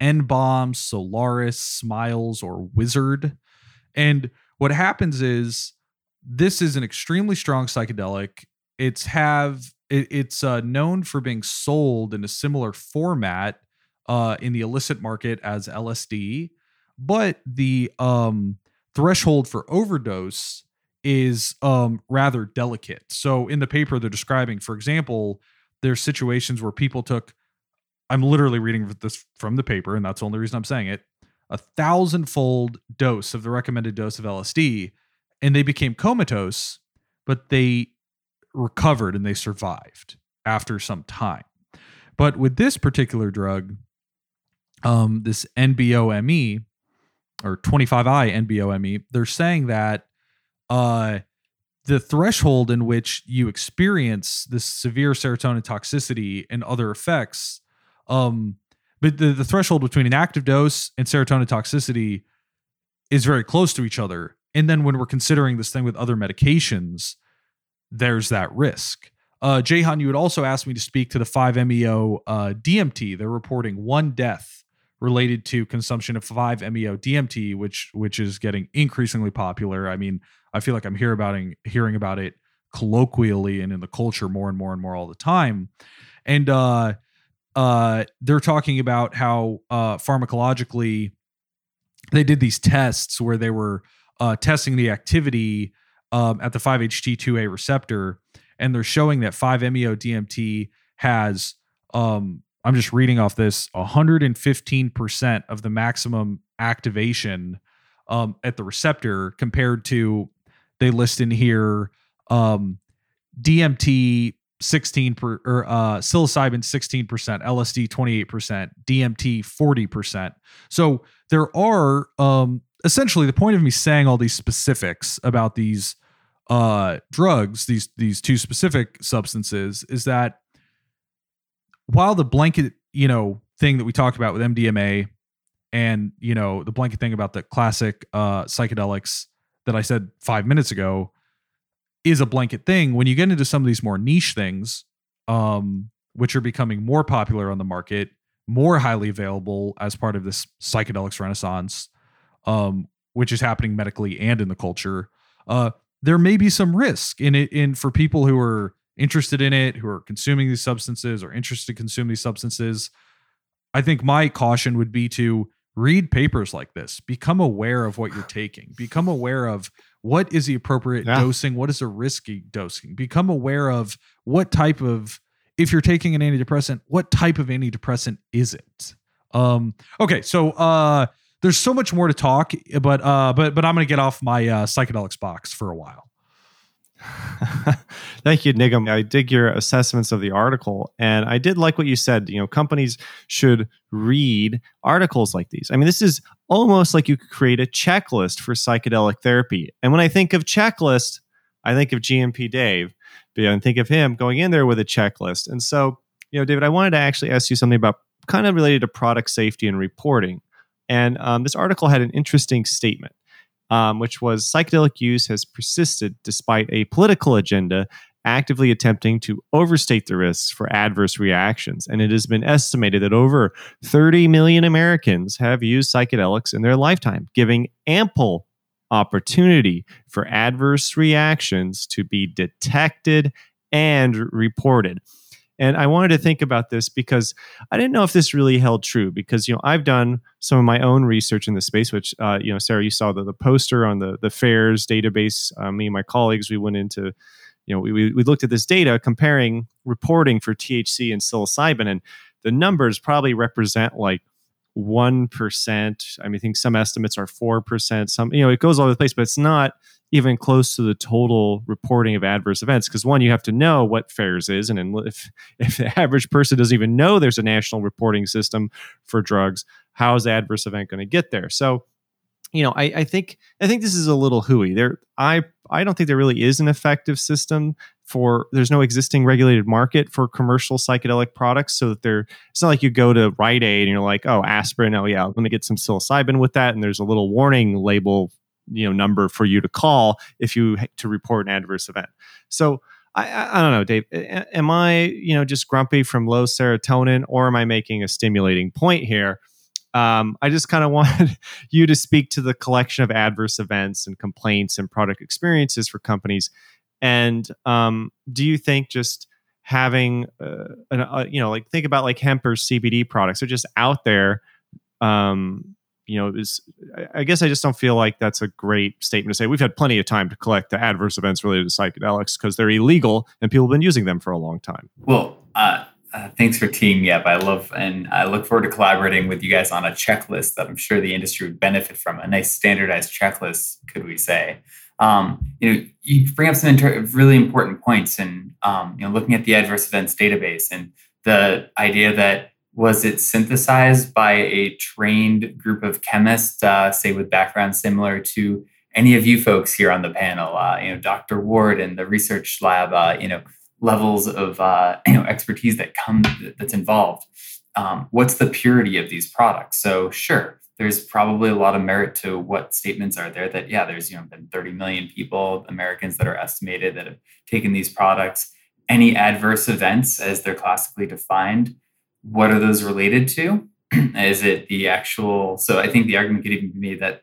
NBOMe, Solaris, Smiles, or Wizard. And what happens is this is an extremely strong psychedelic. It's known for being sold in a similar format in the illicit market as LSD, but the threshold for overdose is rather delicate. So in the paper they're describing, for example, there's situations where people took, I'm literally reading this from the paper, and that's the only reason I'm saying it, 1,000-fold dose of the recommended dose of LSD, and they became comatose, but they recovered and they survived after some time. But with this particular drug, this NBOMe or 25I-NBOMe, they're saying that the threshold in which you experience this severe serotonin toxicity and other effects, but the threshold between an active dose and serotonin toxicity is very close to each other. And then when we're considering this thing with other medications, there's that risk. Jehan, you had also asked me to speak to the 5-MeO DMT. They're reporting one death related to consumption of 5-MeO DMT, which is getting increasingly popular. I mean, I feel like I'm hearing about it colloquially and in the culture more and more and more all the time. And they're talking about how pharmacologically they did these tests where they were testing the activity at the 5-HT2A receptor. And they're showing that 5-MeO-DMT has, I'm just reading off this, 115% of the maximum activation at the receptor compared to, they list in here, DMT 16%, psilocybin 16%, LSD 28%, DMT 40%. So there are, essentially the point of me saying all these specifics about these drugs, these two specific substances, is that while the blanket, thing that we talked about with MDMA and, the blanket thing about the classic psychedelics that I said 5 minutes ago, is a blanket thing. When you get into some of these more niche things, which are becoming more popular on the market, more highly available as part of this psychedelics renaissance, which is happening medically and in the culture, there may be some risk in it, in for people who are interested in it, who are consuming these substances or interested to consume these substances. I think my caution would be to read papers like this, become aware of what you're taking, become aware of what is the appropriate dosing, what is the risky dosing, become aware of what type of, if you're taking an antidepressant, what type of antidepressant is it? Okay. So, there's so much more to talk, but I'm going to get off my psychedelics box for a while. Thank you, Nigam. I dig your assessments of the article, and I did like what you said. You know, companies should read articles like these. I mean, this is almost like you could create a checklist for psychedelic therapy. And when I think of checklist, I think of GMP Dave, and think of him going in there with a checklist. And so, you know, David, I wanted to actually ask you something about kind of related to product safety and reporting. And this article had an interesting statement, which was psychedelic use has persisted despite a political agenda actively attempting to overstate the risks for adverse reactions. And it has been estimated that over 30 million Americans have used psychedelics in their lifetime, giving ample opportunity for adverse reactions to be detected and reported. And I wanted to think about this because I didn't know if this really held true, because, you know, I've done some of my own research in this space, which, you know, Sarah, you saw the poster on the FAERS database. Me and my colleagues, we went into, you know, we looked at this data comparing reporting for THC and psilocybin, and the numbers probably represent like 1%. I mean, I think some estimates are 4%. Some, you know, it goes all over the place, but it's not even close to the total reporting of adverse events. Because one, you have to know what FAERS is. And if the average person doesn't even know there's a national reporting system for drugs, how is adverse event going to get there? So, you know, I think this is a little hooey. There, I don't think there really is an effective system for, there's no existing regulated market for commercial psychedelic products. So that it's not like you go to Rite Aid and you're like, oh, aspirin, oh yeah, let me get some psilocybin with that. And there's a little warning label, you know, number for you to call if you to report an adverse event. So I don't know, Dave, am I, you know, just grumpy from low serotonin, or am I making a stimulating point here? I just kind of wanted you to speak to the collection of adverse events and complaints and product experiences for companies. And do you think just having, you know, like think about like hemp or CBD products are just out there, you know, I guess I just don't feel like that's a great statement to say. We've had plenty of time to collect the adverse events related to psychedelics because they're illegal and people have been using them for a long time. Well, thanks for teeing me up. I love and I look forward to collaborating with you guys on a checklist that I'm sure the industry would benefit from. A nice standardized checklist, could we say? You know, you bring up some really important points, and you know, looking at the adverse events database and the idea that. Was it synthesized by a trained group of chemists, say with backgrounds similar to any of you folks here on the panel? You know, Dr. Ward and the research lab. You know, levels of you know expertise that come that's involved. What's the purity of these products? So sure, there's probably a lot of merit to what statements are there that yeah, there's you know been 30 million people, Americans that are estimated that have taken these products. Any adverse events as they're classically defined. What are those related to? Is it the actual? So I think the argument could even be made that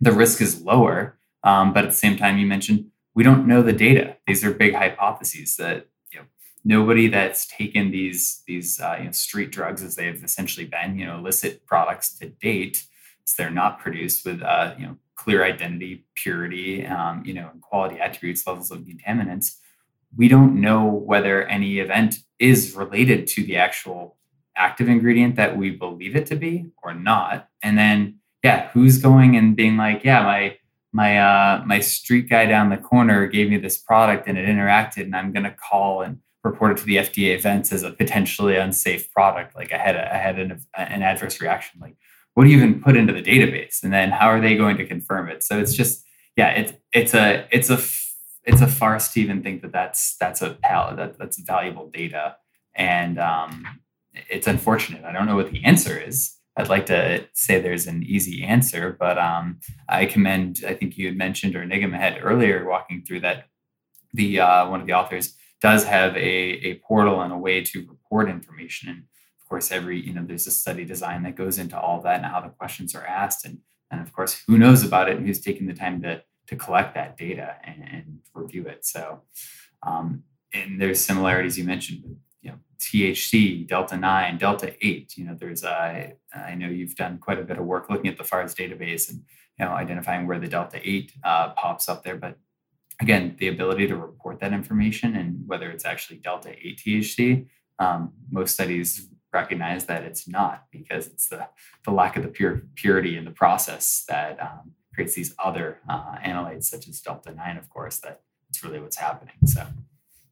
the risk is lower. But at the same time, you mentioned we don't know the data. These are big hypotheses that you know, nobody that's taken these you know, street drugs as they've essentially been, you know, illicit products to date. So they're not produced with you know, clear identity, purity, you know, quality attributes, levels of contaminants. We don't know whether any event is related to the actual active ingredient that we believe it to be or not. And then, yeah, who's going and being like, yeah, my street guy down the corner gave me this product and it interacted and I'm going to call and report it to the FDA events as a potentially unsafe product. Like I had an adverse reaction. Like what do you even put into the database? And then how are they going to confirm it? So it's just, yeah, it's a farce to even think that that's valuable data. And, it's unfortunate. I don't know what the answer is. I'd like to say there's an easy answer, but I think you had mentioned, or Nigam had earlier walking through that the one of the authors does have a portal and a way to report information. And of course, there's a study design that goes into all that and how the questions are asked. And of course, who knows about it and who's taking the time to collect that data and review it. So, and there's similarities you mentioned with, THC, Delta 9, Delta 8, there's, I know you've done quite a bit of work looking at the FAERS database and, identifying where the Delta 8 pops up there. But again, the ability to report that information and whether it's actually Delta 8 THC, most studies recognize that it's not, because it's the lack of the purity in the process that creates these other analytes such as Delta 9, of course, that's really what's happening. So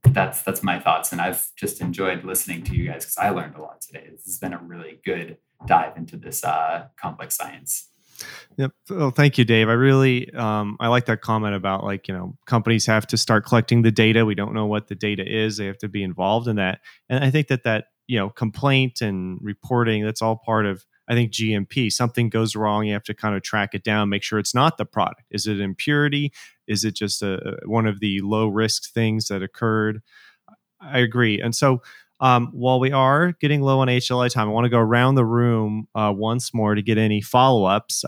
that's my thoughts. And I've just enjoyed listening to you guys because I learned a lot today. This has been a really good dive into this complex science. Yep. Well, thank you, Dave. I really, I like that comment about companies have to start collecting the data. We don't know what the data is. They have to be involved in that. And I think that complaint and reporting, that's all part of, I think, GMP. Something goes wrong, you have to kind of track it down, make sure it's not the product. Is it impurity? Is it just one of the low risk things that occurred? I agree. And so while we are getting low on HLI time, I want to go around the room once more to get any follow-ups.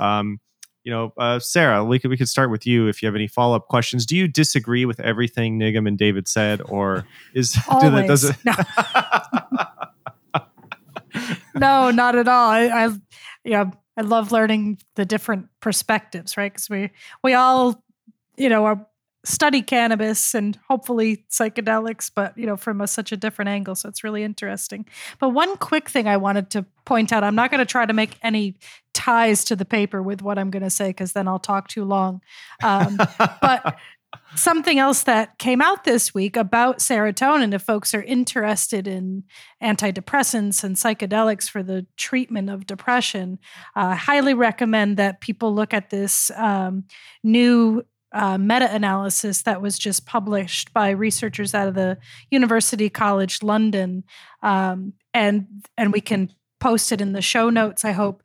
Sarah, we could start with you if you have any follow-up questions. Do you disagree with everything Nigam and David said, or is No. No, not at all. I love learning the different perspectives, right? Because we all, study cannabis and hopefully psychedelics, but from such a different angle. So it's really interesting. But one quick thing I wanted to point out, I'm not going to try to make any ties to the paper with what I'm going to say, because then I'll talk too long. But something else that came out this week about serotonin, if folks are interested in antidepressants and psychedelics for the treatment of depression, I highly recommend that people look at this new meta-analysis that was just published by researchers out of the University College London. And we can post it in the show notes, I hope,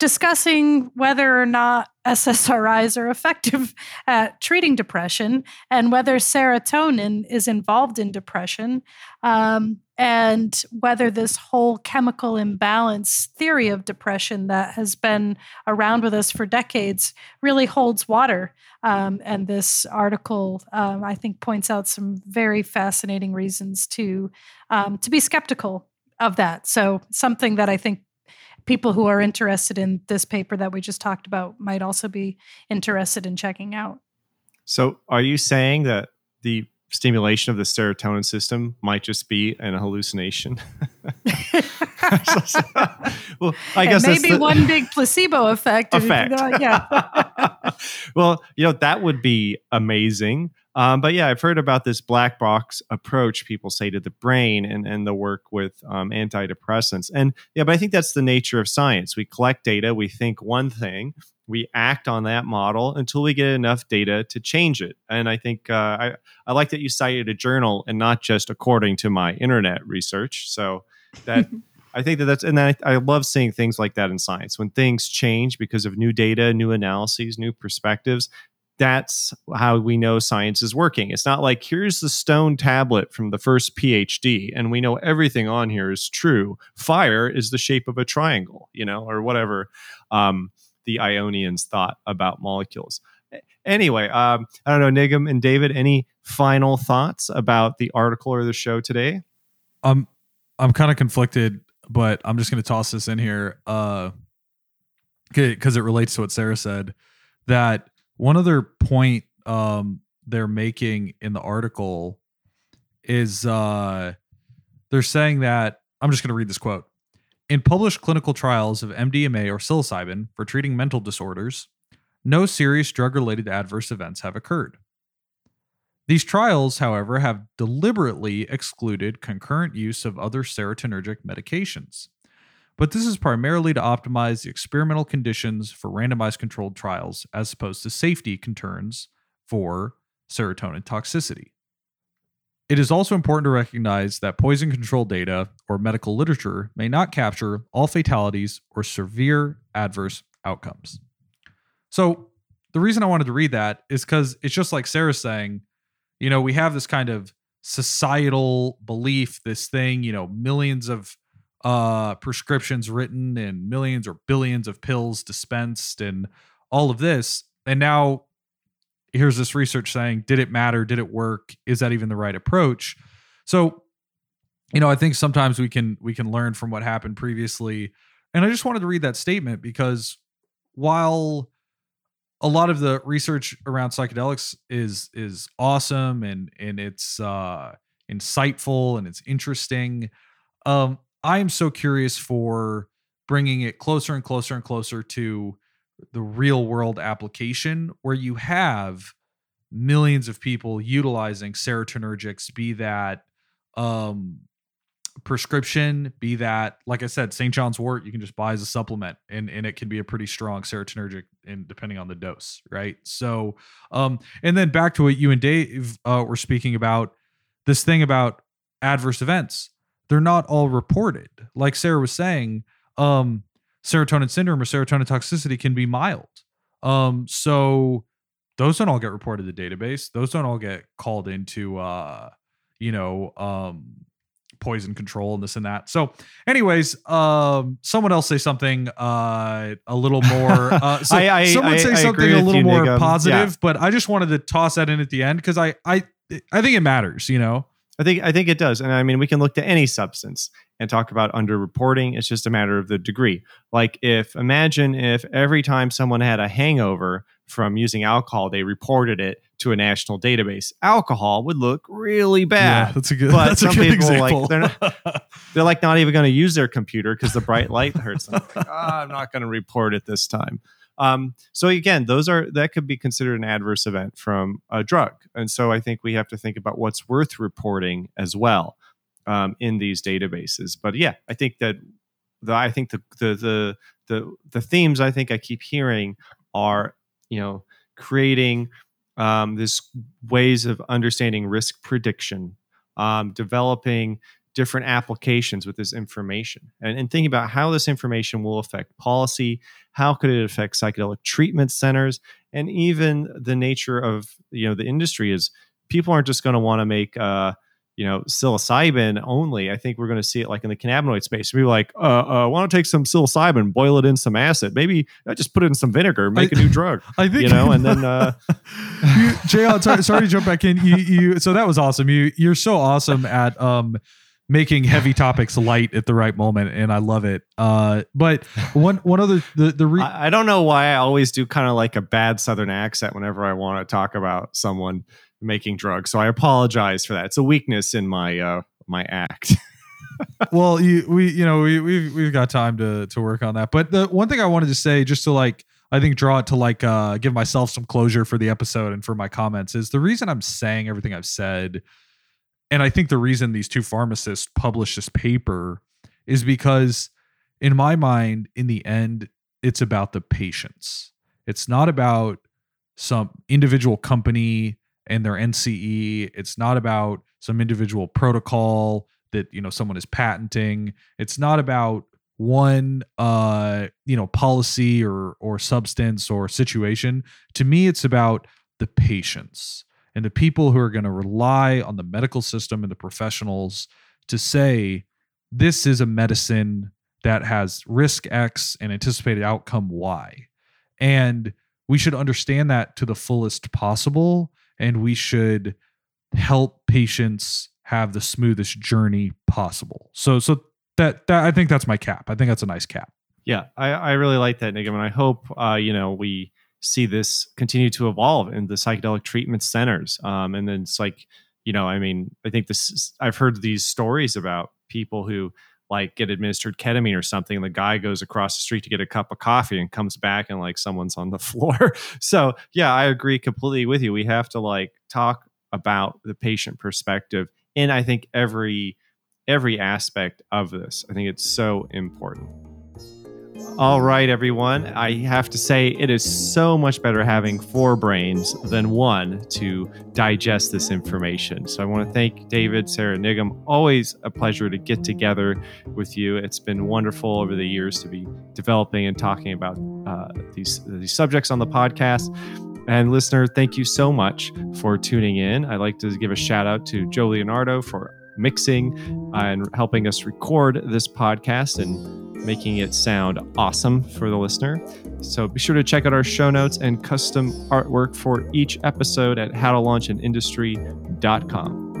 discussing whether or not SSRIs are effective at treating depression and whether serotonin is involved in depression, and whether this whole chemical imbalance theory of depression that has been around with us for decades really holds water. And this article, I think, points out some very fascinating reasons to be skeptical of that. So something that I think people who are interested in this paper that we just talked about might also be interested in checking out. So are you saying that the stimulation of the serotonin system might just be an hallucination? Well, I guess maybe that's one big placebo effect. Yeah. Well, that would be amazing. But yeah, I've heard about this black box approach people say to the brain and the work with antidepressants. And yeah, but I think that's the nature of science. We collect data, we think one thing, we act on that model until we get enough data to change it. And I think I like that you cited a journal and not just according to my internet research. So that I think I love seeing things like that in science. When things change because of new data, new analyses, new perspectives, that's how we know science is working. It's not like, here's the stone tablet from the first PhD, and we know everything on here is true. Fire is the shape of a triangle, or whatever the Ionians thought about molecules. Anyway, I don't know, Nigam and David, any final thoughts about the article or the show today? I'm kind of conflicted, but I'm just going to toss this in here because it relates to what Sarah said, that one other point they're making in the article is they're saying that, I'm just going to read this quote. In published clinical trials of MDMA or psilocybin for treating mental disorders, no serious drug-related adverse events have occurred. These trials, however, have deliberately excluded concurrent use of other serotonergic medications. But this is primarily to optimize the experimental conditions for randomized controlled trials as opposed to safety concerns for serotonin toxicity. It is also important to recognize that poison control data or medical literature may not capture all fatalities or severe adverse outcomes. So the reason I wanted to read that is because it's just like Sarah's saying, you know, we have this kind of societal belief, this thing, you know, millions of prescriptions written and millions or billions of pills dispensed and all of this. And now here's this research saying, did it matter? Did it work? Is that even the right approach? So, you know, I think sometimes we can learn from what happened previously. And I just wanted to read that statement because while a lot of the research around psychedelics is awesome and it's insightful and it's interesting, I am so curious for bringing it closer and closer and closer to the real world application where you have millions of people utilizing serotonergics, be that prescription, be that, like I said, St. John's wort, you can just buy as a supplement and it can be a pretty strong serotonergic and depending on the dose. Right. So, and then back to what you and Dave were speaking about, this thing about adverse events, they're not all reported. Like Sarah was saying, serotonin syndrome or serotonin toxicity can be mild. So those don't all get reported to the database. Those don't all get called into, poison control and this and that. So anyways, someone else say something a little more. So someone say something a little more positive, yeah. But I just wanted to toss that in at the end because I think it matters, you know? I think it does. And I mean, we can look to any substance and talk about underreporting. It's just a matter of the degree. Like imagine if every time someone had a hangover from using alcohol, they reported it to a national database. Alcohol would look really bad. Yeah, that's a good example. Like, they're not even going to use their computer because the bright light hurts them. Like, I'm not going to report it this time. So again, that could be considered an adverse event from a drug. And so I think we have to think about what's worth reporting as well in these databases. But yeah, I think that the themes I think I keep hearing are, you know, creating this ways of understanding risk prediction, developing different applications with this information and thinking about how this information will affect policy, how could it affect psychedelic treatment centers, and even the nature of, you know, the industry is people aren't just going to want to make, psilocybin only. I think we're going to see it like in the cannabinoid space. People are like, want to take some psilocybin, boil it in some acid. Maybe I just put it in some vinegar, make a new drug, I think, you know, and then, Jayon, sorry to jump back in. You, so that was awesome. You're so awesome at, making heavy topics light at the right moment, and I love it. But one other I don't know why I always do kind of like a bad Southern accent whenever I want to talk about someone making drugs. So I apologize for that. It's a weakness in my my act. Well, we've got time to work on that. But the one thing I wanted to say, just to like I think draw it to like give myself some closure for the episode and for my comments, is the reason I'm saying everything I've said. And I think the reason these two pharmacists published this paper is because, in my mind, in the end, it's about the patients. It's not about some individual company and their NCE. It's not about some individual protocol that, you know, someone is patenting. It's not about one, policy or substance or situation. To me, it's about the patients and the people who are going to rely on the medical system and the professionals to say, this is a medicine that has risk X and anticipated outcome Y. And we should understand that to the fullest possible. And we should help patients have the smoothest journey possible. So that I think that's my cap. I think that's a nice cap. Yeah, I really like that, Nigam. And I hope, we see this continue to evolve in the psychedelic treatment centers. And then it's like, you know, I mean, I think I've heard these stories about people who like get administered ketamine or something. And the guy goes across the street to get a cup of coffee and comes back and like someone's on the floor. So yeah, I agree completely with you. We have to like talk about the patient perspective in I think every aspect of this. I think it's so important. All right, everyone. I have to say it is so much better having four brains than one to digest this information. So I want to thank David, Sarah, Nigam. Always a pleasure to get together with you. It's been wonderful over the years to be developing and talking about these subjects on the podcast. And listener, thank you so much for tuning in. I'd like to give a shout out to Joe Leonardo for mixing and helping us record this podcast and making it sound awesome for the listener. So be sure to check out our show notes and custom artwork for each episode at howtolaunchanindustry.com.